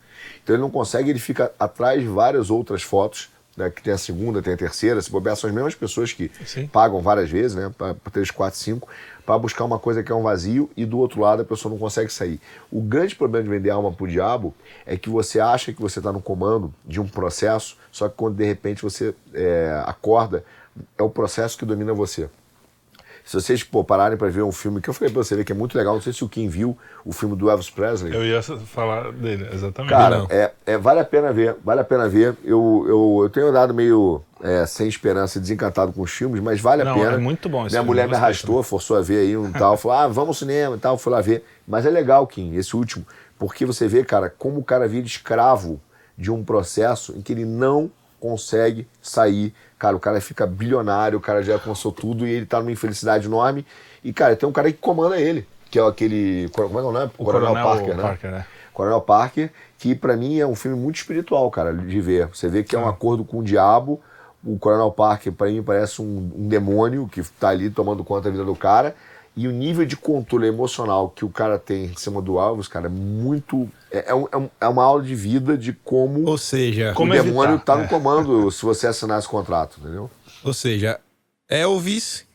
Então ele não consegue, ele fica atrás de várias outras fotos, né? Que tem a segunda, tem a terceira, se bobear, são as mesmas pessoas que Sim. pagam várias vezes, né? Para três, quatro, cinco, para buscar uma coisa que é um vazio e do outro lado a pessoa não consegue sair. O grande problema de vender alma pro diabo é que você acha que você está no comando de um processo, só que quando de repente você é, acorda, é o processo que domina você. Se vocês pô, pararem para ver um filme que eu falei para você ver que é muito legal, não sei se o Kim viu o filme do Elvis Presley. Eu ia falar dele, exatamente. Cara, é, é, vale a pena ver, vale a pena ver. Eu, eu, eu tenho andado meio é, sem esperança, desencantado com os filmes, mas vale não, a pena. É muito bom esse Minha mulher me arrastou, também. forçou a ver aí um tal, falou, ah, vamos ao cinema e tal, fui lá ver. Mas é legal, Kim, esse último, porque você vê, cara, como o cara vira escravo de um processo em que ele não consegue sair. Cara, o cara fica bilionário, o cara já alcançou tudo e ele tá numa infelicidade enorme. E, cara, tem um cara que comanda ele, que é aquele... Como é que é o nome? O Coronel, Coronel Parker, né? Parker, né? Coronel Parker, que pra mim é um filme muito espiritual, cara, de ver. Você vê que é um acordo com o diabo. O Coronel Parker, pra mim, parece um, um demônio que tá ali tomando conta da vida do cara. E o nível de controle emocional que o cara tem em cima do Alves, cara, é muito... É, é, é uma aula de vida de como... Ou seja... O demônio tá no comando se você assinar esse contrato, entendeu? Ou seja, Elvis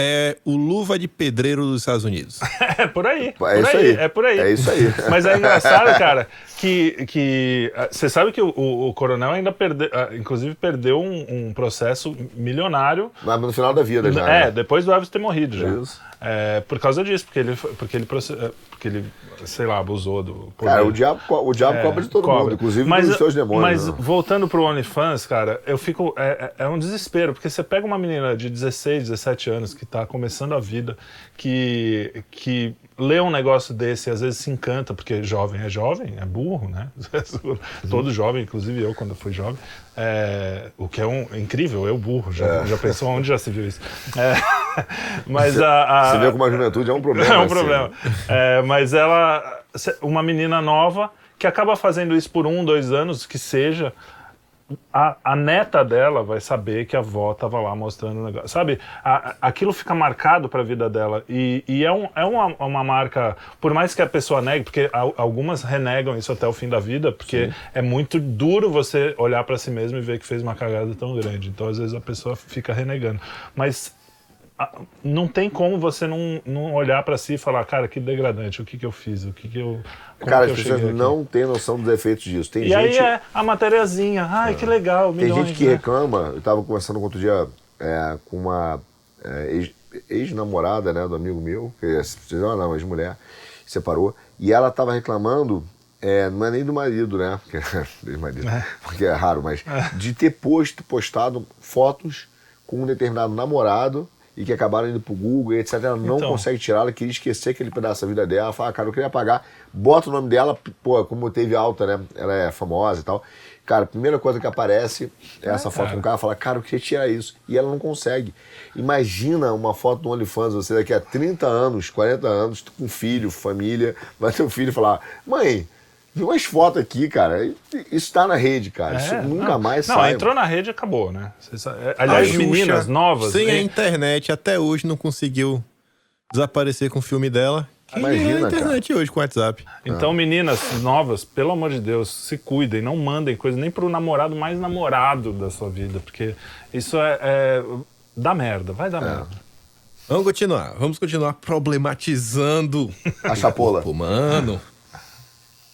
é o luva de pedreiro dos Estados Unidos. É por aí. É por isso aí, aí. É por aí. É isso aí. Mas é engraçado, cara, que... que você sabe que o, o coronel ainda perdeu... Inclusive perdeu um, um processo milionário. Mas no final da vida já. É, né? Depois do Elvis ter morrido já. Isso. É, por causa disso, porque ele, porque ele, porque ele, sei lá, abusou do poder. Cara, o diabo, o diabo é, cobra de todo cobra. mundo, inclusive mas, dos seus demônios. Mas né? voltando pro OnlyFans, cara, eu fico... É, é um desespero, porque você pega uma menina de dezesseis, dezessete anos que tá começando a vida, que, que lê um negócio desse e às vezes se encanta, porque jovem é jovem, é burro, né? Todo jovem, inclusive eu, quando fui jovem, é, o que é um incrível, eu burro, já, é. já pensou onde já se viu isso. É, mas você, a, a... você vê como a juventude é um problema. É um assim. problema. É, mas ela, uma menina nova que acaba fazendo isso por um, dois anos, que seja, a, a neta dela vai saber que a avó estava lá mostrando o negócio, sabe? A, aquilo fica marcado para a vida dela, e, e é, um, é uma, uma marca, por mais que a pessoa negue, porque algumas renegam isso até o fim da vida, porque Sim. é muito duro você olhar para si mesmo e ver que fez uma cagada tão grande, então às vezes a pessoa fica renegando, mas... não tem como você não, não olhar pra si e falar, cara, que degradante, o que que eu fiz, o que que eu... Cara, que as eu pessoas não têm noção dos efeitos disso. Tem e gente... aí é a matériazinha, ai, ah, que legal, milhões, tem gente que né? reclama, eu tava conversando outro dia é, com uma é, ex-namorada, né, do amigo meu, que é, não, ex-mulher, separou, e ela tava reclamando, é, não é nem do marido, né, porque, ex-marido, é. porque é raro, mas é. de ter posto, postado fotos com um determinado namorado, e que acabaram indo pro Google, etcétera. Ela não então. consegue tirar, ela queria esquecer aquele pedaço da vida dela. Ela fala, cara, eu queria apagar. Bota o nome dela, pô, como teve alta, né? Ela é famosa e tal. Cara, a primeira coisa que aparece é essa é, foto com o cara. Fala, cara, eu queria tirar isso. E ela não consegue. Imagina uma foto do OnlyFans, você daqui a trinta anos, quarenta anos, com filho, família, vai ter um filho e falar, mãe... vi umas fotos aqui, cara. Isso tá na rede, cara. É, isso nunca não, mais não, sai. Não, entrou na rede e acabou, né? Aliás, as meninas novas... Sim, hein? A internet até hoje não conseguiu desaparecer com o filme dela. Que imagina, é a internet cara. Hoje com o WhatsApp. Então, ah. meninas novas, pelo amor de Deus, se cuidem. Não mandem coisa nem pro namorado mais namorado da sua vida. Porque isso é... é dá merda. Vai dar é. merda. Vamos continuar. Vamos continuar problematizando... a chapola. Pô, mano...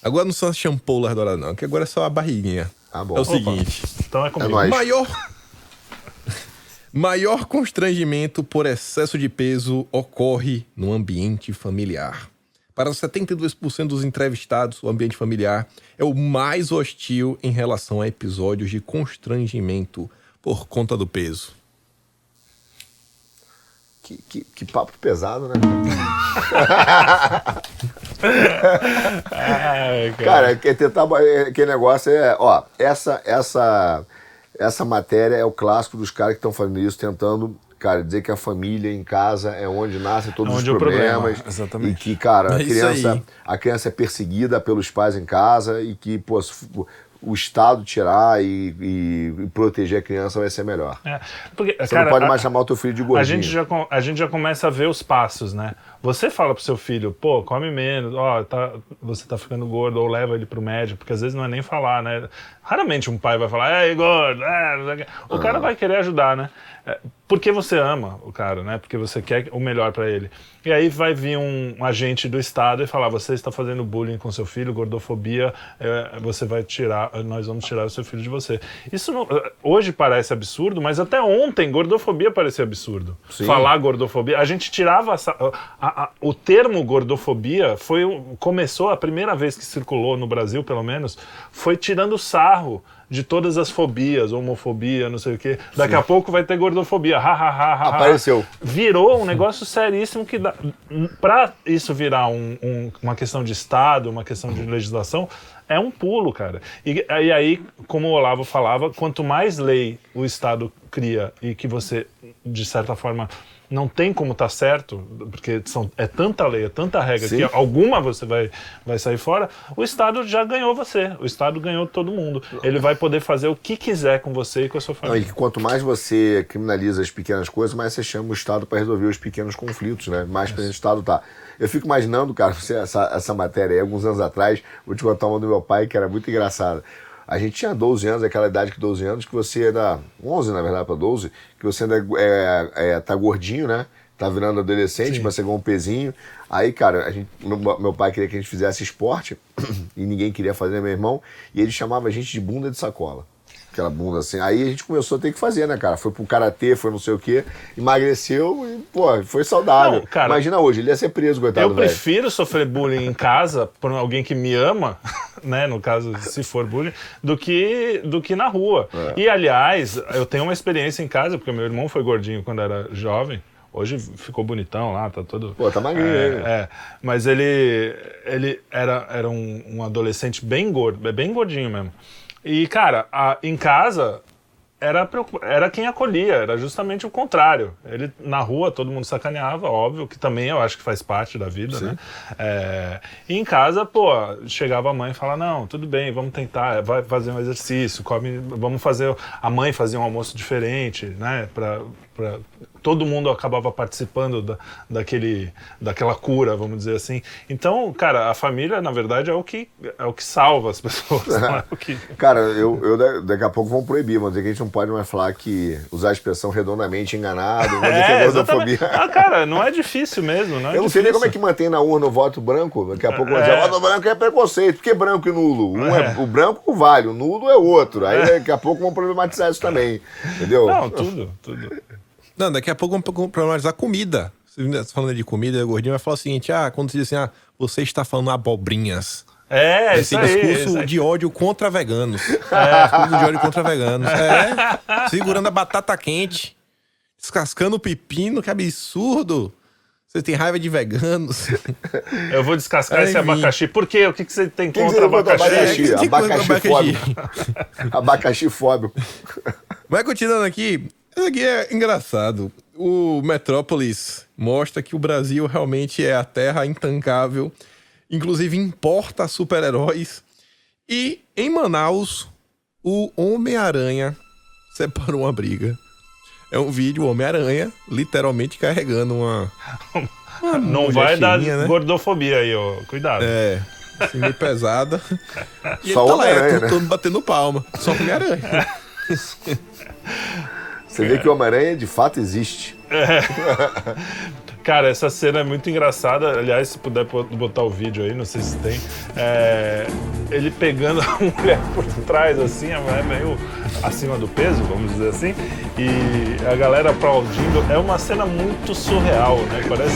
Agora não são as champoulas douradas, não, que agora é só a barriguinha. Ah, bom. É o Opa. seguinte. Então é comigo. É maior... maior constrangimento por excesso de peso ocorre no ambiente familiar. Para setenta e dois por cento dos entrevistados, o ambiente familiar é o mais hostil em relação a episódios de constrangimento por conta do peso. Que, que, que papo pesado, né? Ai, cara, cara tentar, que negócio é... Ó, essa, essa, essa matéria é o clássico dos caras que estão fazendo isso, tentando, cara, dizer que a família em casa é onde nascem todos é onde os problemas. É problema. E que, cara, a criança, a criança é perseguida pelos pais em casa e que, pô... o Estado tirar e, e proteger a criança vai ser melhor. É, porque, você cara, não pode mais a, chamar o teu filho de gordinho. A gente, já, a gente já começa a ver os passos, né? Você fala pro seu filho, pô, come menos, ó, tá, você tá ficando gordo, ou leva ele pro médico, porque às vezes não é nem falar, né? Raramente um pai vai falar, ei, gordo, é, o cara ah. vai querer ajudar, né? Porque você ama o cara, né? Porque você quer o melhor pra ele. E aí vai vir um agente do Estado e falar, você está fazendo bullying com seu filho, gordofobia, é, você vai tirar, nós vamos tirar o seu filho de você. Isso não, hoje parece absurdo, mas até ontem gordofobia parecia absurdo. Sim. Falar gordofobia, a gente tirava... A, a, a, o termo gordofobia foi, começou, a primeira vez que circulou no Brasil, pelo menos, foi tirando sarro de todas as fobias, homofobia, não sei o quê. Daqui Sim. a pouco vai ter gordofobia. Ha, ha, ha, ha, apareceu. Virou um negócio seríssimo que dá... Pra isso virar um, um, uma questão de Estado, uma questão de legislação, é um pulo, cara. E, e aí, como o Olavo falava, quanto mais lei o Estado cria e que você, de certa forma... não tem como estar tá certo, porque são, é tanta lei, é tanta regra, Sim. que alguma você vai, vai sair fora, o Estado já ganhou você, o Estado ganhou todo mundo. Ele vai poder fazer o que quiser com você e com a sua família. Não, e quanto mais você criminaliza as pequenas coisas, mais você chama o Estado para resolver os pequenos conflitos, né? Mais presente o Estado tá. Eu fico imaginando, cara, você, essa, essa matéria aí, alguns anos atrás, vou te contar uma do meu pai que era muito engraçada. A gente tinha doze anos, aquela idade que doze anos, que você ainda... onze, na verdade, para doze, que você ainda é, é, tá gordinho, né? Tá virando adolescente, Sim. mas você ganhou um pezinho. Aí, cara, a gente, meu pai queria que a gente fizesse esporte, e ninguém queria fazer, meu irmão, e ele chamava a gente de bunda de sacola. Aquela bunda assim. Aí a gente começou a ter que fazer, né, cara? Foi pro karatê, foi não sei o quê, emagreceu e, pô, foi saudável. Não, cara, imagina hoje, ele ia ser preso, coitado. Eu prefiro velho. sofrer bullying em casa por alguém que me ama, né, no caso, se for bullying, do que, do que na rua. É. E, aliás, eu tenho uma experiência em casa, porque meu irmão foi gordinho quando era jovem. Hoje ficou bonitão lá, tá todo... Pô, tá magrinho. É, ele. é. Mas ele, ele era, era um, um adolescente bem gordo, bem gordinho mesmo. E, cara, a, em casa, era, era quem acolhia, era justamente o contrário. Ele, na rua, todo mundo sacaneava, óbvio, que também eu acho que faz parte da vida, sim, né? É, e em casa, pô, chegava a mãe e falava, não, tudo bem, vamos tentar, vai fazer um exercício, come, vamos fazer... A mãe fazia um almoço diferente, né? Pra, pra, todo mundo acabava participando da, daquele, daquela cura, vamos dizer assim. Então, cara, a família, na verdade, é o que, é o que salva as pessoas. Não é o que... Cara, eu, eu, daqui a pouco vão proibir, vão dizer que a gente não pode mais falar que usar a expressão redondamente enganado, vão dizer que é gordofobia. Ah, cara, não é difícil mesmo, não é Eu não difícil. Sei nem como é que mantém na urna o voto branco, daqui a pouco vão dizer, é. O voto branco é preconceito, porque branco e nulo. Um é, é o branco vale, o nulo é outro. Aí daqui a pouco vão problematizar isso também, entendeu? Não, tudo, tudo. Não, daqui a pouco vamos problematizar comida. Falando de comida, o gordinho vai falar o seguinte, ah, quando você diz assim, ah, você está falando abobrinhas. É, esse isso aí. Esse discurso de ódio contra veganos. É, discurso de ódio contra veganos. É, segurando a batata quente, descascando o pepino, que absurdo. Você tem raiva de veganos? Eu vou descascar é, esse abacaxi. Por quê? O que, que você tem que contra abacaxi? Abacaxi, é, abacaxi, abacaxi fóbico. Abacaxi fóbico. Vai continuando aqui. Isso aqui é engraçado. O Metrópolis mostra que o Brasil realmente é a terra intancável. Inclusive importa super-heróis. E em Manaus, o Homem-Aranha separou uma briga. É um vídeo, o Homem-Aranha literalmente carregando uma... uma não vai dar, né? Gordofobia aí, ó. Cuidado. É, assim, meio pesada. E só ele tá lá, era, né? Todo mundo batendo palma. Só o Homem-Aranha. Você vê que o Homem-Aranha de fato existe. É. Cara, essa cena é muito engraçada. Aliás, se puder botar o vídeo aí, não sei se tem. É, ele pegando a mulher por trás, assim, a mulher meio acima do peso, vamos dizer assim. E a galera aplaudindo. É uma cena muito surreal, né? Parece...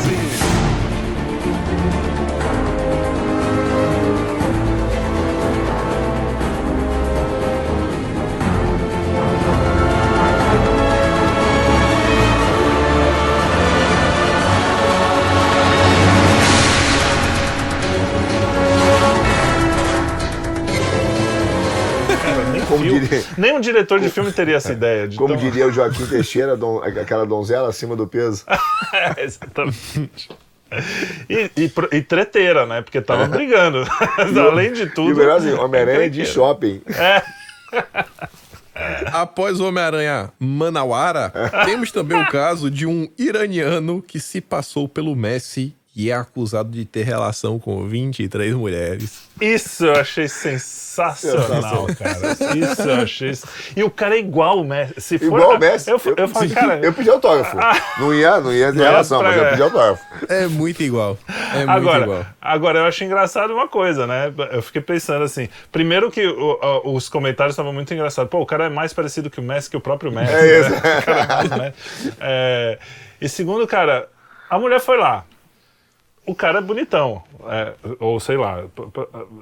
Nem um diretor de filme teria essa ideia. De Como tão... diria o Joaquim Teixeira, don... aquela donzela acima do peso. É, exatamente. E, e, e treteira, né? Porque tava brigando. E, além de tudo... E o melhor assim, Homem-Aranha é de shopping. É. É. Após o Homem-Aranha Manauara, temos também o caso de um iraniano que se passou pelo Messi e é acusado de ter relação com vinte e três mulheres. Isso eu achei sensacional, cara. Isso eu achei... E o cara é igual o Messi. Se igual for, o Messi. Eu, eu, eu, falei, cara, eu pedi autógrafo. Ah, não ia, não ia ter relação, pra... mas eu pedi autógrafo. É muito igual. É muito agora, igual. Agora, eu acho engraçado uma coisa, né? Eu fiquei pensando assim... Primeiro que o, os comentários estavam muito engraçados. Pô, o cara é mais parecido que o Messi que o próprio Messi. É isso. Né? O cara é mais Messi. É... E segundo, cara, a mulher foi lá. O cara é bonitão, é, ou sei lá,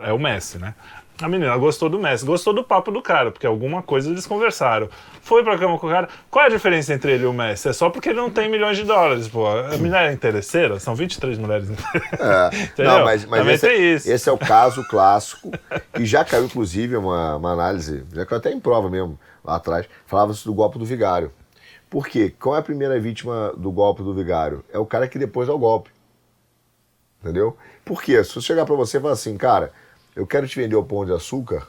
é o Messi, né? A menina gostou do Messi, gostou do papo do cara, porque alguma coisa eles conversaram. Foi pra cama com o cara, qual é a diferença entre ele e o Messi? É só porque ele não tem milhões de dólares, pô. A mulher é interesseira, são vinte e três mulheres inteiras. É. Não, mas, mas esse, é, isso. esse é o caso clássico, e já caiu inclusive uma, uma análise, já caiu até em prova mesmo, lá atrás, falava-se do golpe do vigário. Por quê? Qual é a primeira vítima do golpe do vigário? É o cara que depois dá o golpe. Entendeu? Porque se eu chegar pra você e falar assim, cara, eu quero te vender o pão de açúcar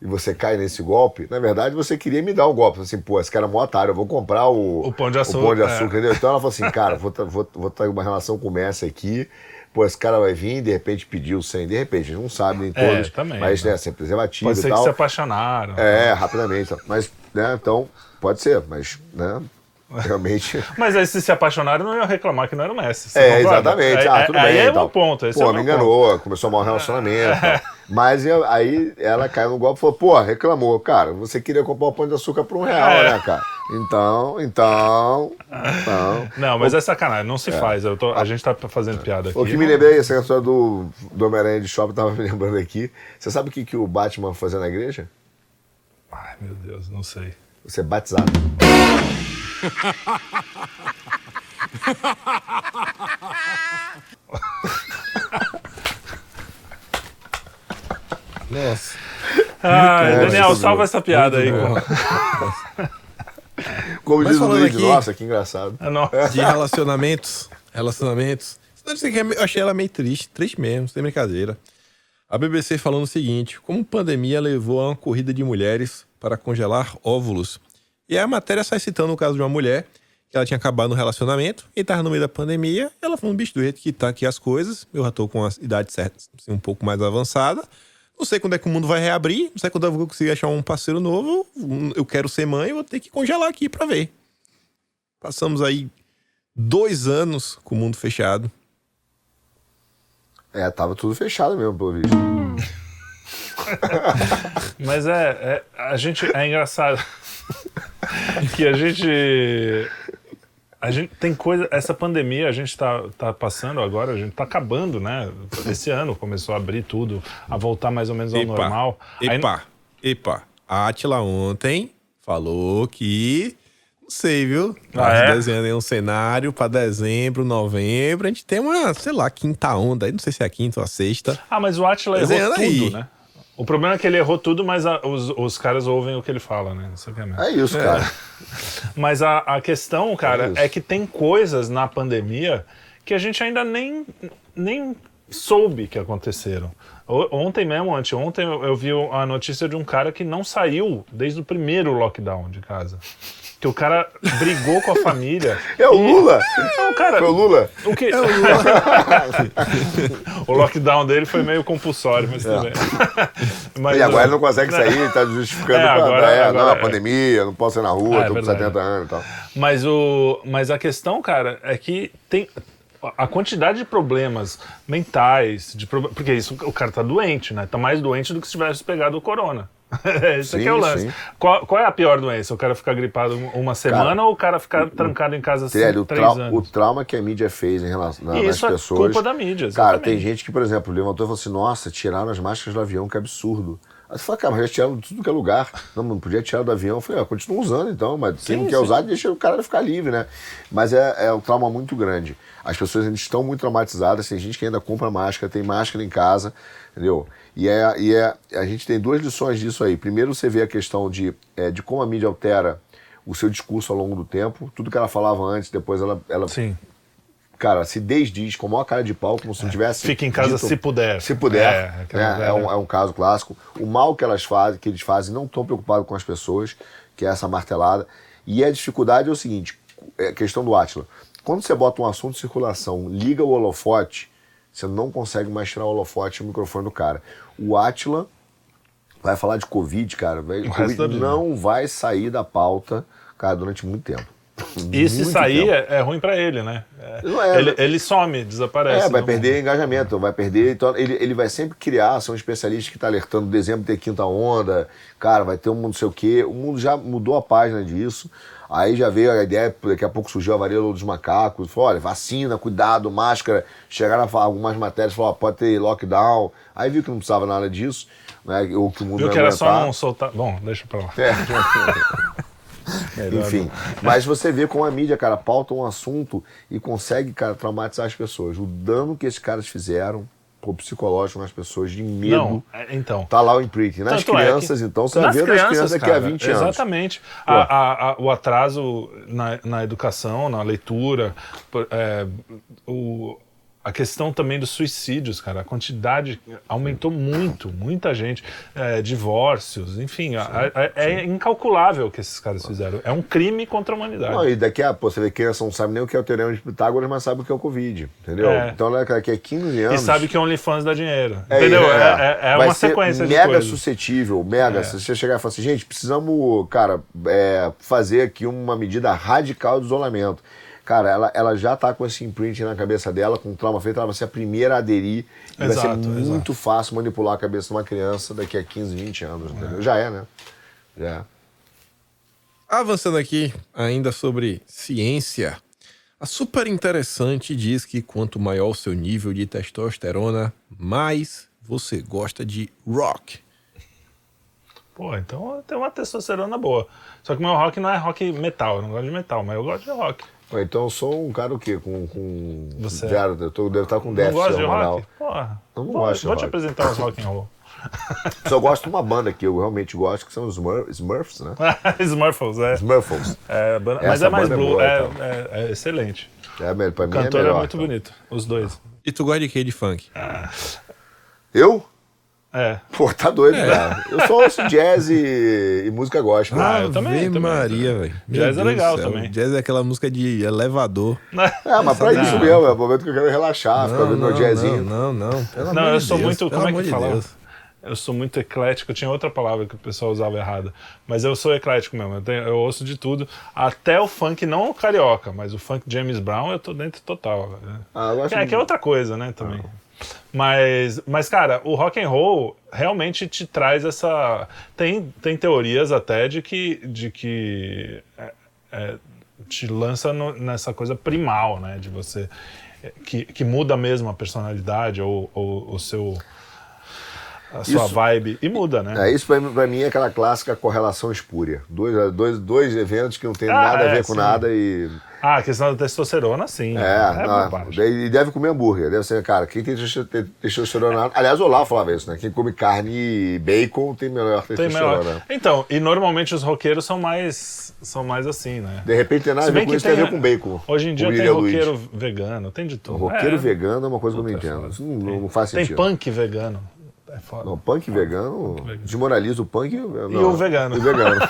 e você cai nesse golpe, na verdade você queria me dar um golpe. Assim, pô, esse cara é mó otário, eu vou comprar o, o pão de açúcar. O pão de açúcar, é. Entendeu? Então ela falou assim, cara, vou estar vou, vou tá em uma relação com o Messi aqui, pô, esse cara vai vir e de repente pediu cem, de repente, não sabe nem todos, é, também, mas né, sem preservativo e tal. Pode ser que se apaixonaram. É, né? Rapidamente. Mas, né, então, pode ser, mas, né... Realmente. Mas aí se se apaixonaram, não iam reclamar que não era o Messi. É, exatamente. Ah, tudo aí, bem. Aí é um ponto. Esse pô, é o me enganou, ponto. Começou a mal relacionamento. É. Mas eu, aí ela caiu no golpe e falou, pô, reclamou. Cara, você queria comprar um pão de açúcar por um real, é. Né, cara? Então, então... então. Não, mas o, é sacanagem, não se é. Faz. Eu tô, a gente tá fazendo é. Piada aqui. O que me lembrei, essa história do, do Homem-Aranha de Shopping, tava me lembrando aqui. Você sabe o que, que o Batman fazia na igreja? Ai, meu Deus, não sei. Você é batizado. Nossa. Ah, é, Daniel, salva essa piada aí. Como mas diz o Luiz, aqui, nossa, que engraçado. De relacionamentos, relacionamentos. Eu achei ela meio triste, triste mesmo, sem brincadeira. A B B C falando o seguinte: como pandemia levou a uma corrida de mulheres para congelar óvulos. E a matéria sai citando o caso de uma mulher que ela tinha acabado no relacionamento e estava no meio da pandemia. Ela falou: bicho, do jeito que tá aqui as coisas, eu já tô com a idade certa, assim, um pouco mais avançada. Não sei quando é que o mundo vai reabrir, não sei quando eu vou conseguir achar um parceiro novo, eu quero ser mãe, vou ter que congelar aqui pra ver. Passamos aí dois anos com o mundo fechado. É, tava tudo fechado mesmo, pelo visto. Mas é, é, a gente, é engraçado que a gente, a gente tem coisa, essa pandemia a gente tá, tá passando agora, a gente tá acabando, né? Esse ano começou a abrir tudo, a voltar mais ou menos ao epa, normal. Epa, Aí... epa, a Atila ontem falou que, não sei, viu? Tá ah, é? Desenhando aí um cenário pra dezembro, novembro, a gente tem uma, sei lá, quinta onda, aí não sei se é a quinta ou a sexta. Ah, mas o Atila errou tudo, aí. Né? O problema é que ele errou tudo, mas a, os, os caras ouvem o que ele fala, né? Isso aqui é, mesmo. É isso, cara. É. Mas a, a questão, cara, é, é que tem coisas na pandemia que a gente ainda nem, nem soube que aconteceram. Ontem mesmo, anteontem, eu vi a notícia de um cara que não saiu desde o primeiro lockdown de casa. Que o cara brigou com a família. É o Lula? E... Não, cara. Foi o Lula? O que? É o Lula. O lockdown dele foi meio compulsório, mas é. Também. Mas e agora ele não consegue sair, ele tá justificando é, agora, pra... é, agora, não, é. A pandemia, não posso ir na rua, é, tô é com setenta anos e tal. Mas, o... mas a questão, cara, é que tem... a quantidade de problemas mentais, de pro... porque isso, o cara tá doente, né? Tá mais doente do que se tivesse pegado o corona. Isso aqui é o lance. Qual, qual é a pior doença? O cara ficar gripado uma semana, cara, ou o cara ficar o, trancado em casa assim, três trau, anos? O trauma que a mídia fez em relação na, nas pessoas... Isso é culpa da mídia, exatamente. Cara, tem gente que, por exemplo, levantou e falou assim, nossa, tiraram as máscaras do avião, que absurdo. Aí você fala, cara, mas já tiraram de tudo que é lugar. Não, não podia tirar do avião. Eu falei, ah, continua usando então, mas quem não quer usar, deixa o cara ficar livre, né? Mas é, é um trauma muito grande. As pessoas ainda estão muito traumatizadas, tem gente que ainda compra máscara, tem máscara em casa, entendeu? E, é, e é, a gente tem duas lições disso aí. Primeiro, você vê a questão de, é, de como a mídia altera o seu discurso ao longo do tempo. Tudo que ela falava antes, depois ela... ela Sim. Cara, se desdiz com a maior cara de pau, como se não tivesse... Fica em casa dito, se puder. Se puder. É, né? é, um, é um caso clássico. O mal que, elas fazem, que eles fazem, não estão preocupados com as pessoas, que é essa martelada. E a dificuldade é o seguinte, é a questão do Atila. Quando você bota um assunto de circulação, liga o holofote, você não consegue mais tirar o holofote e o microfone do cara. O Atila vai falar de Covid, cara. O Covid não vai sair da pauta, cara, durante muito tempo. E se sair, é, é ruim pra ele, né? É, ele, ele some, desaparece. É, vai perder mundo. engajamento, vai perder... Então ele, ele vai sempre criar, são especialistas que tá alertando, dezembro tem quinta onda, cara, vai ter um não sei o quê. O mundo já mudou a página disso. Aí já veio a ideia, daqui a pouco surgiu a varíola dos macacos, falou, olha, vacina, cuidado, máscara. Chegaram a algumas matérias, falaram, pode ter lockdown. Aí viu que não precisava nada disso, né? Ou que o mundo viu que era só não soltar... Bom, deixa pra lá. É. Enfim, mas você vê como a mídia, cara, pauta um assunto e consegue, cara, traumatizar as pessoas. O dano que esses caras fizeram... Pô, psicológico nas pessoas, de medo. Não, então. Tá lá o imprinting. Nas crianças, é que, então, você vê nas crianças daqui a vinte anos. Exatamente. A, a, a, o atraso na, na educação, na leitura, é, o, a questão também dos suicídios, cara. A quantidade aumentou muito, muita gente. É, divórcios, enfim. Sim, a, a, é incalculável o que esses caras fizeram. É um crime contra a humanidade. Não, e daqui a pouco, você vê que criança não sabe nem o que é o Teorema de Pitágoras, mas sabe o que é o Covid, entendeu? É. Então, daqui a quinze anos... E sabe que o OnlyFans dá dinheiro, é, entendeu? É, é, é uma sequência de coisas. Mega suscetível, mega. É. Se você chegar e falar assim, gente, precisamos, cara, é, fazer aqui uma medida radical de isolamento. Cara, ela, ela já tá com esse imprint na cabeça dela, com trauma feito, ela vai ser a primeira a aderir. E exato, vai ser muito exato. Fácil manipular a cabeça de uma criança daqui a quinze, vinte anos, entendeu? É. Já é, né? Já. Avançando aqui, ainda sobre ciência, a super interessante diz que quanto maior o seu nível de testosterona, mais você gosta de rock. Pô, então tem uma testosterona boa. Só que meu rock não é rock metal, eu não gosto de metal, mas eu gosto de rock. Então eu sou um cara o quê? Com... com... Você... Diário, eu tô, devo estar com déficit hormonal. Não gosto de rock? Porra. Eu não Pô, gosto de rock. Vou te apresentar uns rock and roll. Só gosto de uma banda que eu realmente gosto, que são os Smurf, Smurfs, né? Smurfs, é. Smurfs. É, banda, mas é mais blue, é, boa, é, então. é, é excelente. É, pra mim Cantor é melhor. O cantor é muito então. bonito, os dois. E tu gosta de que de funk? Ah. Eu? É. Pô, tá doido, é. cara. Eu só ouço jazz e, e música gospel. Ah, né? eu também. Eu Maria, velho. Jazz Deus é legal também. Jazz é aquela música de elevador. É, mas pra não. isso mesmo, é o momento que eu quero relaxar, não, ficar vendo meu jazzinho. Não, não, não. Pelo não, eu de sou Deus, muito. Como é que de fala? Deus. Eu sou muito eclético. Tinha outra palavra que o pessoal usava errada. Mas eu sou eclético mesmo. Eu, tenho, eu ouço de tudo. Até o funk, não o carioca, mas o funk James Brown eu tô dentro total. Ah, eu acho que, que é outra coisa, né, também. Ah. Mas, mas, cara, o rock and roll realmente te traz essa... Tem, tem teorias até de que, de que é, é, te lança no, nessa coisa primal, né? De você... Que, que muda mesmo a personalidade ou, ou o seu... A sua isso, vibe. E muda, né? É, isso pra mim, pra mim é aquela clássica correlação espúria. Dois, dois, dois eventos que não tem ah, nada é, a ver com sim. nada e... Ah, a questão da testosterona, sim. É, é não, e deve comer hambúrguer. Deve ser, cara, quem tem testosterona... Aliás, o Olavo falava isso, né? Quem come carne e bacon tem melhor testosterona. Tem melhor. Então, e normalmente os roqueiros são mais, são mais assim, né? De repente tem nada a ver com isso, tem a ver com bacon. Hoje em dia tem roqueiro vegano, tem de tudo. O roqueiro é, vegano é uma coisa que eu não entendo. Isso não, não faz sentido. Tem punk vegano. É foda. Não, punk vegano, punk vegano, desmoraliza o punk não, e o vegano. O vegano.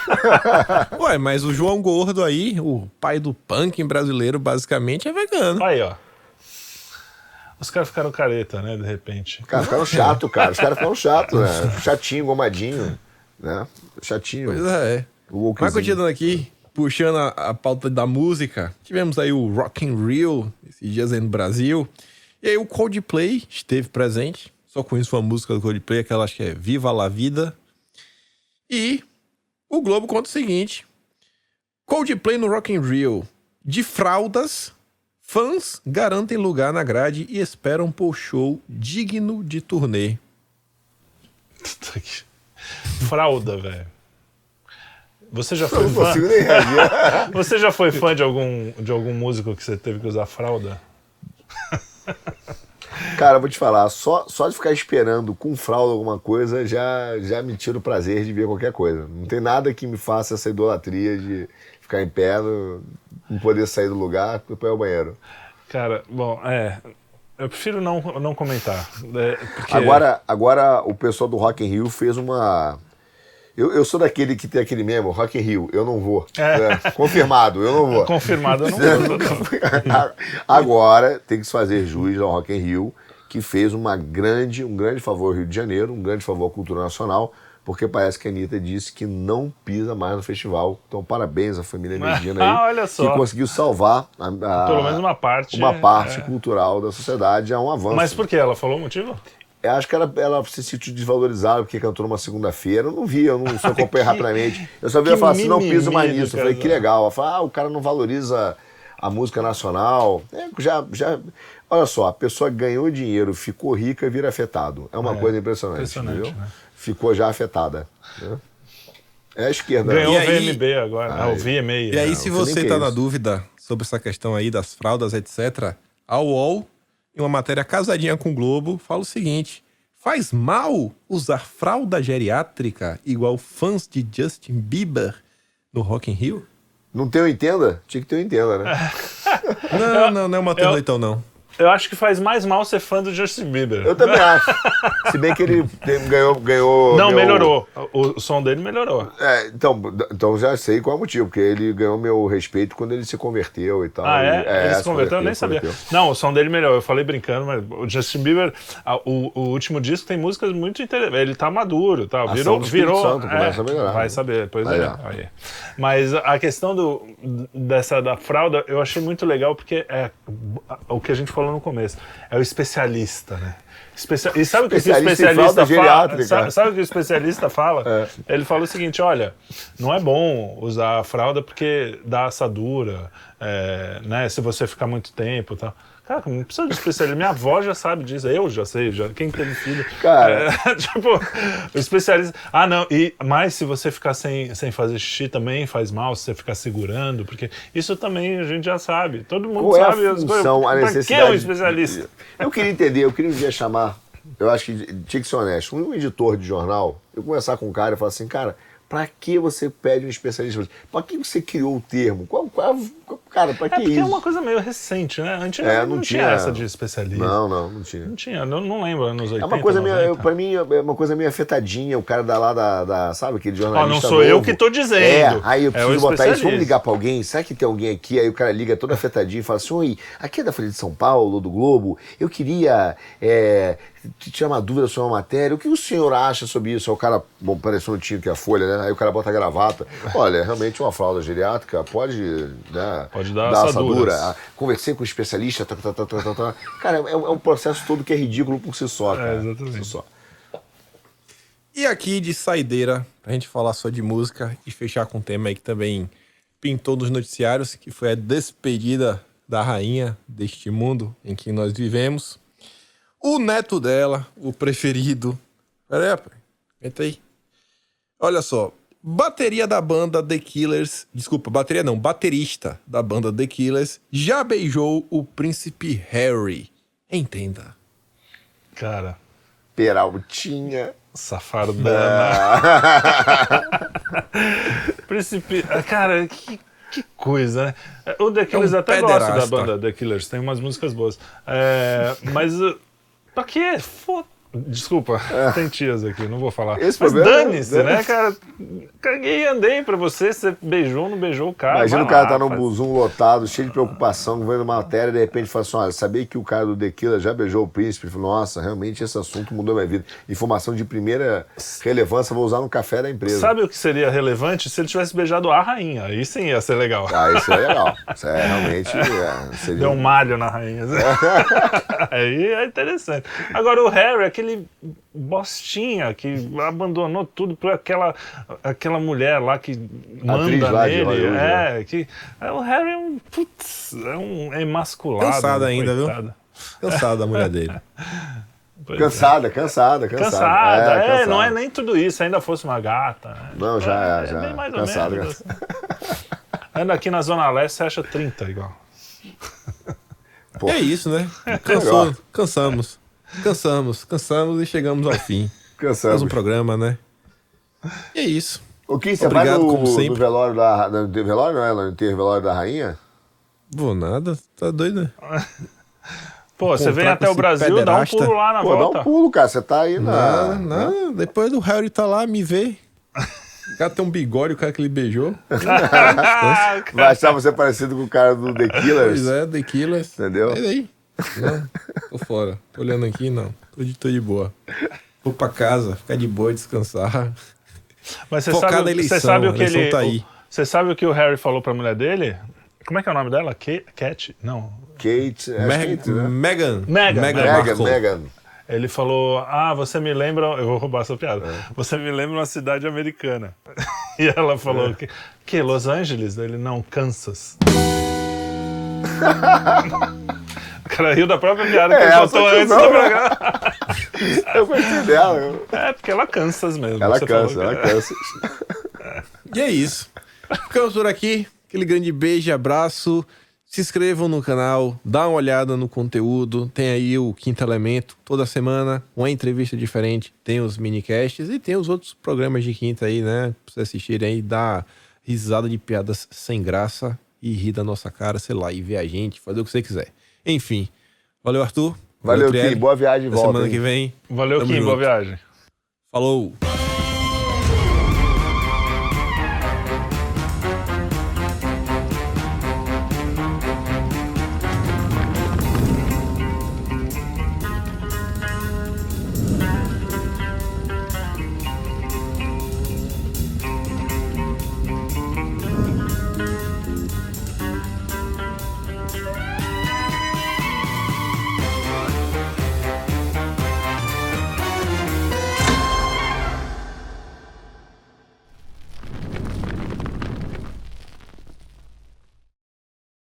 Ué, mas o João Gordo aí, o pai do punk brasileiro, basicamente, é vegano. Aí, ó. Os caras ficaram careta, né, de repente. Cara, ficaram chato, cara. Os caras ficaram chato, né? Chatinho, gomadinho, né? Chatinho. Pois é. O mas continuando aqui, puxando a, a pauta da música, tivemos aí o Rock in Rio, esses dias aí no Brasil. E aí o Coldplay esteve presente. Só conheço uma música do Coldplay, aquela acho que é Viva la Vida. E o Globo conta o seguinte. Coldplay no Rock in Rio. De fraldas, fãs garantem lugar na grade e esperam por show digno de turnê. Fralda, velho. Você já foi fã? Você já foi fã de algum, de algum músico que você teve que usar fralda? Cara, eu vou te falar, só, só de ficar esperando com fralda alguma coisa já, já me tira o prazer de ver qualquer coisa. Não tem nada que me faça essa idolatria de ficar em pé, não poder sair do lugar e ir ao banheiro. Cara, bom, é. Eu prefiro não, não comentar. É, porque... agora, agora, o pessoal do Rock in Rio fez uma. Eu, eu sou daquele que tem aquele mesmo, Rock in Rio, eu não vou. É. É, confirmado, eu não vou. Confirmado, eu não vou. Não. Agora tem que se fazer jus ao Rock in Rio, que fez uma grande, um grande favor ao Rio de Janeiro, um grande favor à cultura nacional, porque parece que a Anitta disse que não pisa mais no festival. Então parabéns à família Medina aí, olha só, que conseguiu salvar a, a, pelo menos uma parte, uma parte é... cultural da sociedade, é um avanço. Mas por que? Ela falou o motivo? Eu acho que ela, ela se sentiu desvalorizada porque cantou numa segunda-feira. Eu não vi, eu não sou acompanhei rapidamente. Eu só vi ela falar assim, não piso mais nisso. Eu falei, que legal. Ela fala, ah, o cara não valoriza a música nacional. É, já, já... Olha só, a pessoa ganhou dinheiro, ficou rica e vira afetado. É uma é, coisa impressionante, impressionante entendeu? Né? Ficou já afetada. É a esquerda. Ganhou né? o V M B aí... agora, ah, o V M A. E aí, não, se você tá na isso. dúvida sobre essa questão aí das fraldas, etcétera, a U O L... em uma matéria casadinha com o Globo, fala o seguinte. Faz mal usar fralda geriátrica igual fãs de Justin Bieber no Rock in Rio? Não tem o Entenda? Tinha que ter o Entenda, né? não, não, não é uma tela então, não. Eu acho que faz mais mal ser fã do Justin Bieber. Eu também acho. Se bem que ele ganhou... ganhou não, meu... melhorou. O, o som dele melhorou. É, então, então já sei qual é o motivo, porque ele ganhou meu respeito quando ele se converteu e tal. Ah, é? Ele, é, ele se converteu? Eu nem sabia. Converteu. Não, o som dele melhorou. Eu falei brincando, mas o Justin Bieber, a, o, o último disco tem músicas muito interessantes. Ele tá maduro e tal. A virou... virou Santo, começa é, a melhorar. Vai saber, pois vai é. Aí. Mas a questão do, dessa, da fralda, eu achei muito legal, porque é o que a gente falou no começo, é o especialista, né? Especial... E sabe o que o especialista fala? Sabe, sabe o que o especialista fala? É. Ele fala o seguinte, olha, não é bom usar a fralda porque dá assadura, é, né? Se você ficar muito tempo e tal. Cara, não precisa de especialista. Minha avó já sabe disso, eu já sei, já. Quem teve filho... Cara... É, tipo, o especialista... Ah, não, e, mas se você ficar sem, sem fazer xixi também faz mal, se você ficar segurando, porque isso também a gente já sabe. Todo mundo qual sabe é a função, as coisas. A necessidade... Pra que é um especialista? Eu queria entender, eu queria um dia chamar eu acho que tinha que ser honesto. Um editor de jornal, eu conversar com um cara e falar assim, cara, pra que você pede um especialista? Pra que você criou o termo? Qual, qual, qual, cara, pra que é porque isso? É uma coisa meio recente, né? Antes é, não, não tinha, tinha essa de especialista. Não, não, não tinha. Não tinha, não, não lembro, anos oitenta, é uma coisa meio, eu, pra mim, é uma coisa meio afetadinha, o cara da lá, da, da sabe, aquele jornalista novo. Ah, não sou novo. Eu que tô dizendo. É, aí eu preciso é botar isso, vamos ligar pra alguém, será que tem alguém aqui? Aí o cara liga todo afetadinho e fala assim, oi, aqui é da Folha de São Paulo, do Globo, eu queria... É, tirar uma dúvida sobre uma matéria, o que o senhor acha sobre isso? Aí o cara, bom, parece um tio que é a Folha, né? Aí o cara bota a gravata. Olha, realmente uma fralda geriátrica pode, né, pode dar, dar assadura. assadura. Conversei com o um especialista, tá, tá, tá, tá, tá. Cara, é um processo todo que é ridículo por si só, cara. É, exatamente. Por si só. E aqui de saideira, pra gente falar só de música e fechar com um tema aí que também pintou nos noticiários, que foi a despedida da rainha deste mundo em que nós vivemos. O neto dela, o preferido... Pera aí, entra aí. Olha só. Bateria da banda The Killers... Desculpa, bateria não. Baterista da banda The Killers já beijou o príncipe Harry. Entenda. Cara. Peraltinha. Safardana. Príncipe... Cara, que... Que coisa, né? O The Killers é um até pederasta. Gosto da banda The Killers, tem umas músicas boas. É, mas pra quê? Foda. Desculpa, é. Tem tias aqui, não vou falar. Esse mas dane-se, é... né, cara? Caguei e andei pra você, você beijou, não beijou o cara. Imagina o cara lá, tá num faz... busão lotado, cheio de preocupação, vendo uma matéria, de repente fala assim, olha, sabia que o cara do The Killer já beijou o príncipe? Ele falou, nossa, realmente esse assunto mudou minha vida. Informação de primeira relevância, vou usar no café da empresa. Sabe o que seria relevante? Se ele tivesse beijado a rainha, aí sim ia ser legal. Ah, isso é legal. Isso é realmente... É, seria... Deu um malho na rainha. É. Aí é interessante. Agora o Harry, aqui aquele bostinha que abandonou tudo por aquela, aquela mulher lá que manda lá nele. Hollywood, é, é, que o Harry é um, putz, é um emasculado. Cansada um ainda, coitado. Viu? Cansada da mulher dele. Cansada, é. cansada, cansada. Cansada, é, é cansada. Não é nem tudo isso, ainda fosse uma gata. Né? Não, já é, é já. É bem mais cansado, ou menos. Cansado. Assim. Ainda aqui na Zona Leste você acha trinta igual. Pô. É isso, né? Cansou, cansamos. Cansamos, cansamos e chegamos ao fim. Cansamos. Mais um programa, né? E é isso. O que você vai no, como sempre. No velório da... No velório, não é? No enterro velório da rainha? Vou nada, tá doido, né? Pô, você vem até o Brasil, pederasta. Dá um pulo lá na Pô, volta. Pô, dá um pulo, cara, você tá aí na... Não, não, depois do Harry tá lá, me vê. O cara tem um bigode, o cara que ele beijou. Vai achar você parecido com o cara do The Killers. Pois é, The Killers. Entendeu? E daí? Não, tô fora. Tô olhando aqui, não. Tô de, tô de boa. Vou pra casa, ficar de boa, descansar. Mas você Focar sabe, na eleição, você sabe o que ele... Tá aí. O, você sabe o que o Harry falou pra mulher dele? Como é que é o nome dela? Kate? Kate? Não. Kate... É Meg, Kate né? Meghan. Meghan. Meghan. Meghan. Ele falou, ah, você me lembra... Eu vou roubar essa piada. É. Você me lembra uma cidade americana. E ela falou, é. que, que Los Angeles? Ele, não, Kansas. Cara, riu da própria piada que é, ele botou antes do programa. Eu gostei dela. É, porque ela cansa mesmo. Ela cansa, falou, ela cara. cansa. E é isso. Ficamos por aqui. Aquele grande beijo, abraço. Se inscrevam no canal, dá uma olhada no conteúdo. Tem aí o Quinto Elemento toda semana, uma entrevista diferente. Tem os minicasts e tem os outros programas de quinta aí, né? Pra vocês assistirem aí, dar risada de piadas sem graça e rir da nossa cara, sei lá, e ver a gente, fazer o que você quiser. Enfim, valeu Arthur. Valeu, valeu Kim, boa viagem de volta. Semana hein? que vem. Valeu Kim, boa viagem. Falou.